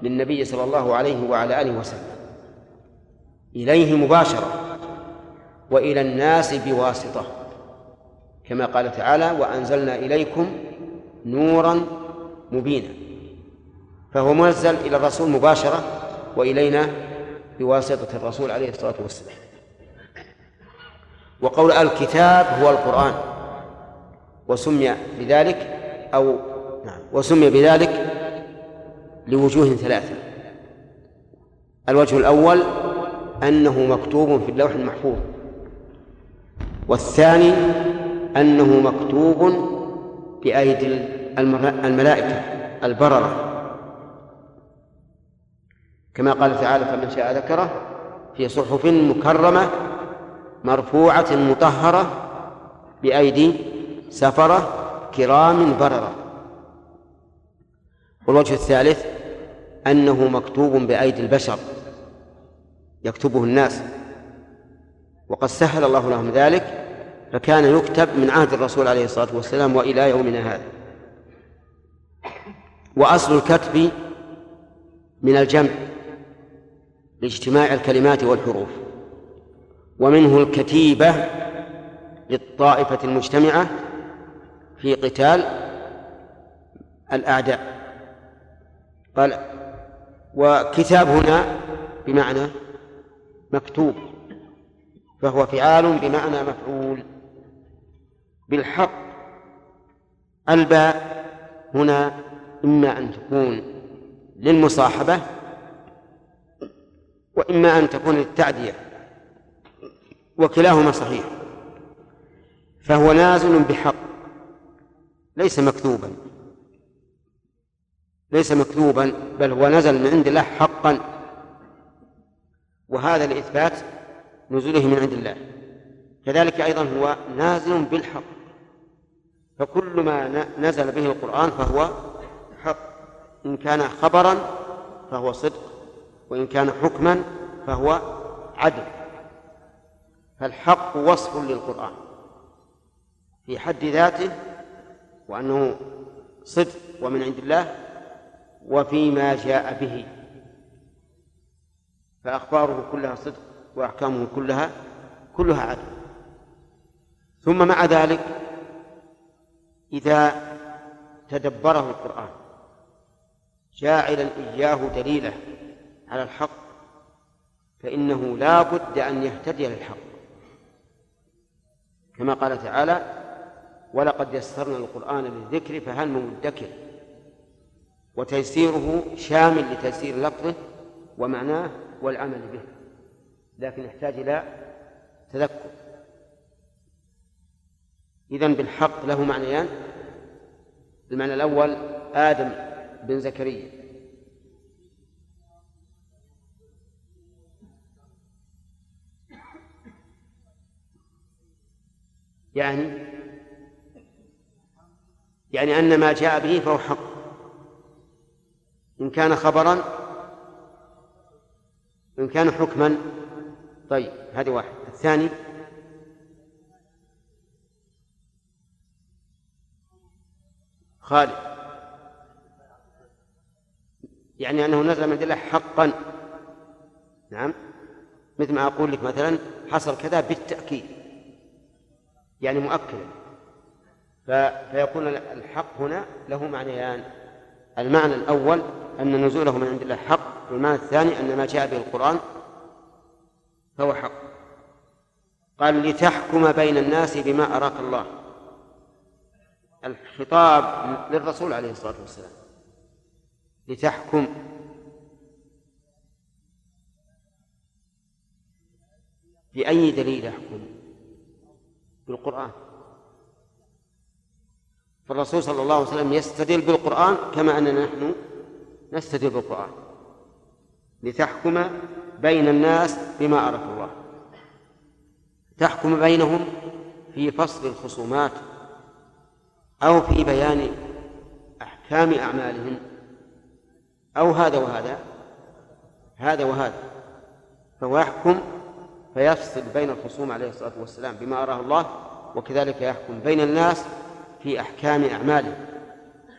للنبي صلى الله عليه وعلى آله وسلم، إليه مباشرة، وإلى الناس بواسطة، كما قال تعالى: وأنزلنا إليكم نورا مبينا، فهو منزل إلى الرسول مباشرة وإلينا بواسطة الرسول عليه الصلاة والسلام. وقول الكتاب هو القرآن، وسمي بذلك أو نعم وسمي بذلك لوجوه ثلاثة. الوجه الأول أنه مكتوب في اللوح المحفوظ، والثاني أنه مكتوب بأيدي الملائكة البررة، كما قال تعالى: فمن شاء ذكره في صحف مكرمة مرفوعة مطهرة بأيدي سفرة كرام بررة. والوجه الثالث أنه مكتوب بأيدي البشر، يكتبه الناس، وقد سهل الله لهم ذلك، فكان يكتب من عهد الرسول عليه الصلاة والسلام وإلى يومنا هذا. وأصل الكتب من الجمع لاجتماع الكلمات والحروف، ومنه الكتيبة للطائفة المجتمعة في قتال الأعداء. قال وكتاب هنا بمعنى مكتوب، فهو فعال بمعنى مفعول. بالحق الباء هنا إما أن تكون للمصاحبة وإما أن تكون للتعدية، وكلاهما صحيح، فهو نازل بحق ليس مكتوبا ليس مكتوبا بل هو نزل من عند الله حقا، وهذا لإثبات نزوله من عند الله. كذلك أيضا هو نازل بالحق، فكل ما نزل به القرآن فهو حق، إن كان خبرا فهو صدق، وإن كان حكما فهو عدل. فالحق وصف للقرآن في حد ذاته وأنه صدق ومن عند الله وفيما جاء به، فأخباره كلها صدق وأحكامه كلها كلها عدل. ثم مع ذلك إذا تدبره القرآن جاعلا إياه دليلا على الحق فإنه لا بد أن يهتدي للحق، كما قال تعالى: ولقد يسرنا القرآن للذكر فهل من مدكر، وتيسيره شامل لتيسير لفظه ومعناه والعمل به، لكن يحتاج إلى تذكر. إذن بالحق له معنيان: المعنى الأول آدم بن زكريا، يعني يعني أن ما جاء به فهو حق إن كان خبراً إن كان حكماً. طيب، هذه واحد. الثاني خالد، يعني أنه نزل من الله حقاً. نعم، مثل ما أقول لك مثلاً حصل كذا بالتأكيد، يعني مؤكد. فيكون الحق هنا له معنيان: المعنى الأول أن نزوله من عند الله حق، والمعنى الثاني أن ما جاء به القرآن فهو حق. قال: لتحكم بين الناس بما أراك الله. الخطاب للرسول عليه الصلاة والسلام: لتحكم. بأي دليل يحكم؟ بالقرآن. فالرسول صلى الله عليه وسلم يستدل بالقرآن كما أننا نحن نستدل بالقرآن. لتحكم بين الناس بما أراك الله، تحكم بينهم في فصل الخصومات أو في بيان أحكام أعمالهم أو هذا وهذا هذا وهذا، فهو يحكم فيفصل بين الخصوم عليه الصلاة والسلام بما أراه الله، وكذلك يحكم بين الناس في أحكام أعماله،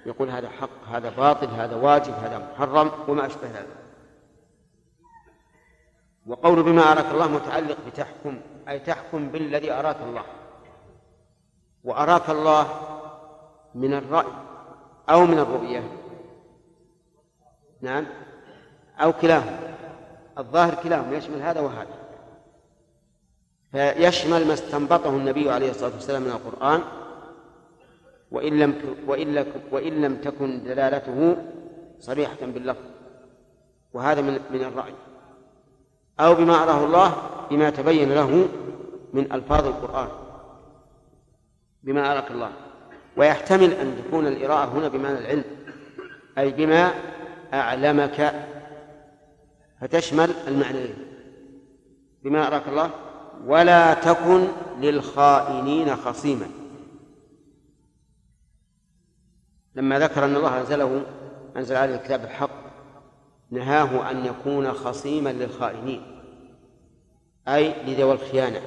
يقول هذا حق، هذا باطل، هذا واجب، هذا محرم، وما أشبه هذا. وقول بما أراك الله متعلق بتحكم، أي تحكم بالذي أراك الله. وأراك الله من الرأي أو من الرؤية؟ نعم، أو كلاهما. الظاهر كلاهما، يشمل هذا وهذا، فيشمل ما استنبطه النبي عليه الصلاة والسلام من القرآن، وإن لم, وإن وإن لم تكن دلالته صريحة باللفظ، وهذا من, من الرأي. أو بما أراه الله بما تبين له من ألفاظ القرآن، بما أراك الله. ويحتمل أن تكون الإراءة هنا بمعنى العلم، أي بما أعلمك، فتشمل المعنيين: بما أراك الله، ولا تكن للخائنين خصيما. لما ذكر أن الله أنزله أنزل عليه الكتاب الحق نهاه أن يكون خصيما للخائنين، أي لذوي الخيانة.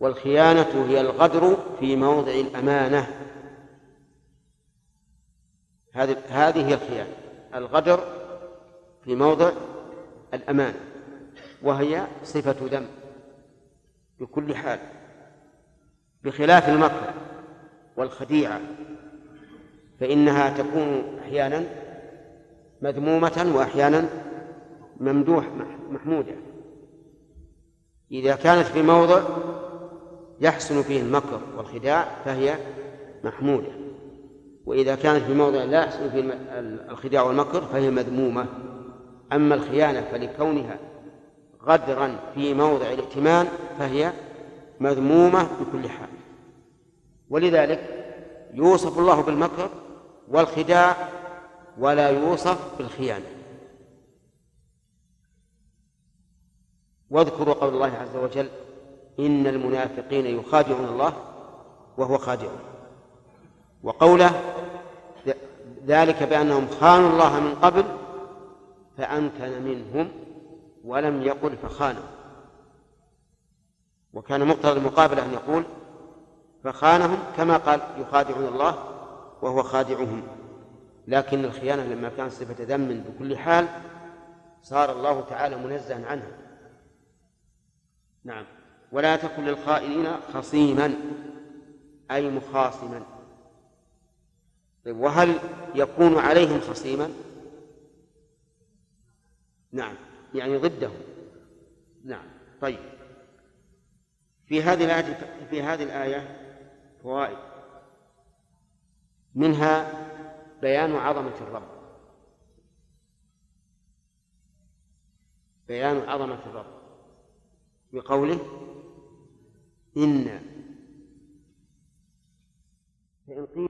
والخيانة هي الغدر في موضع الأمانة، هذه هي الخيانة، الغدر في موضع الأمانة، وهي صفة ذم بكل حال، بخلاف المكر والخديعة فإنها تكون أحيانا مذمومة وأحيانا ممدوح محمودة. إذا كانت في موضع يحسن فيه المكر والخداع فهي محمودة، وإذا كانت في موضع لا يحسن فيه الخداع والمكر فهي مذمومة. أما الخيانة فلكونها غدرا في موضع الائتمان فهي مذمومة بكل حال. ولذلك يوصف الله بالمكر والخداع ولا يوصف بالخيانة. واذكروا قول الله عز وجل: إن المنافقين يخادعون الله وهو خادعهم. وقوله ذلك بأنهم خانوا الله من قبل فأمكن منهم، ولم يقل فخانوا. وكان مقتضى المقابلة أن يقول فخانهم كما قال يخادعون الله وهو خادعهم. لكن الخيانة لما كان صفة ذم بكل حال صار الله تعالى منزها عنها. نعم. ولا تكن للخائنين خصيما أي مخاصما. طيب وهل يكون عليهم خصيما؟ نعم يعني ضدهم. نعم. طيب في هذه الآية في هذه الآية فوائد، منها بيان عظمة الرب بيان عظمة الرب بقوله إن فإن قيل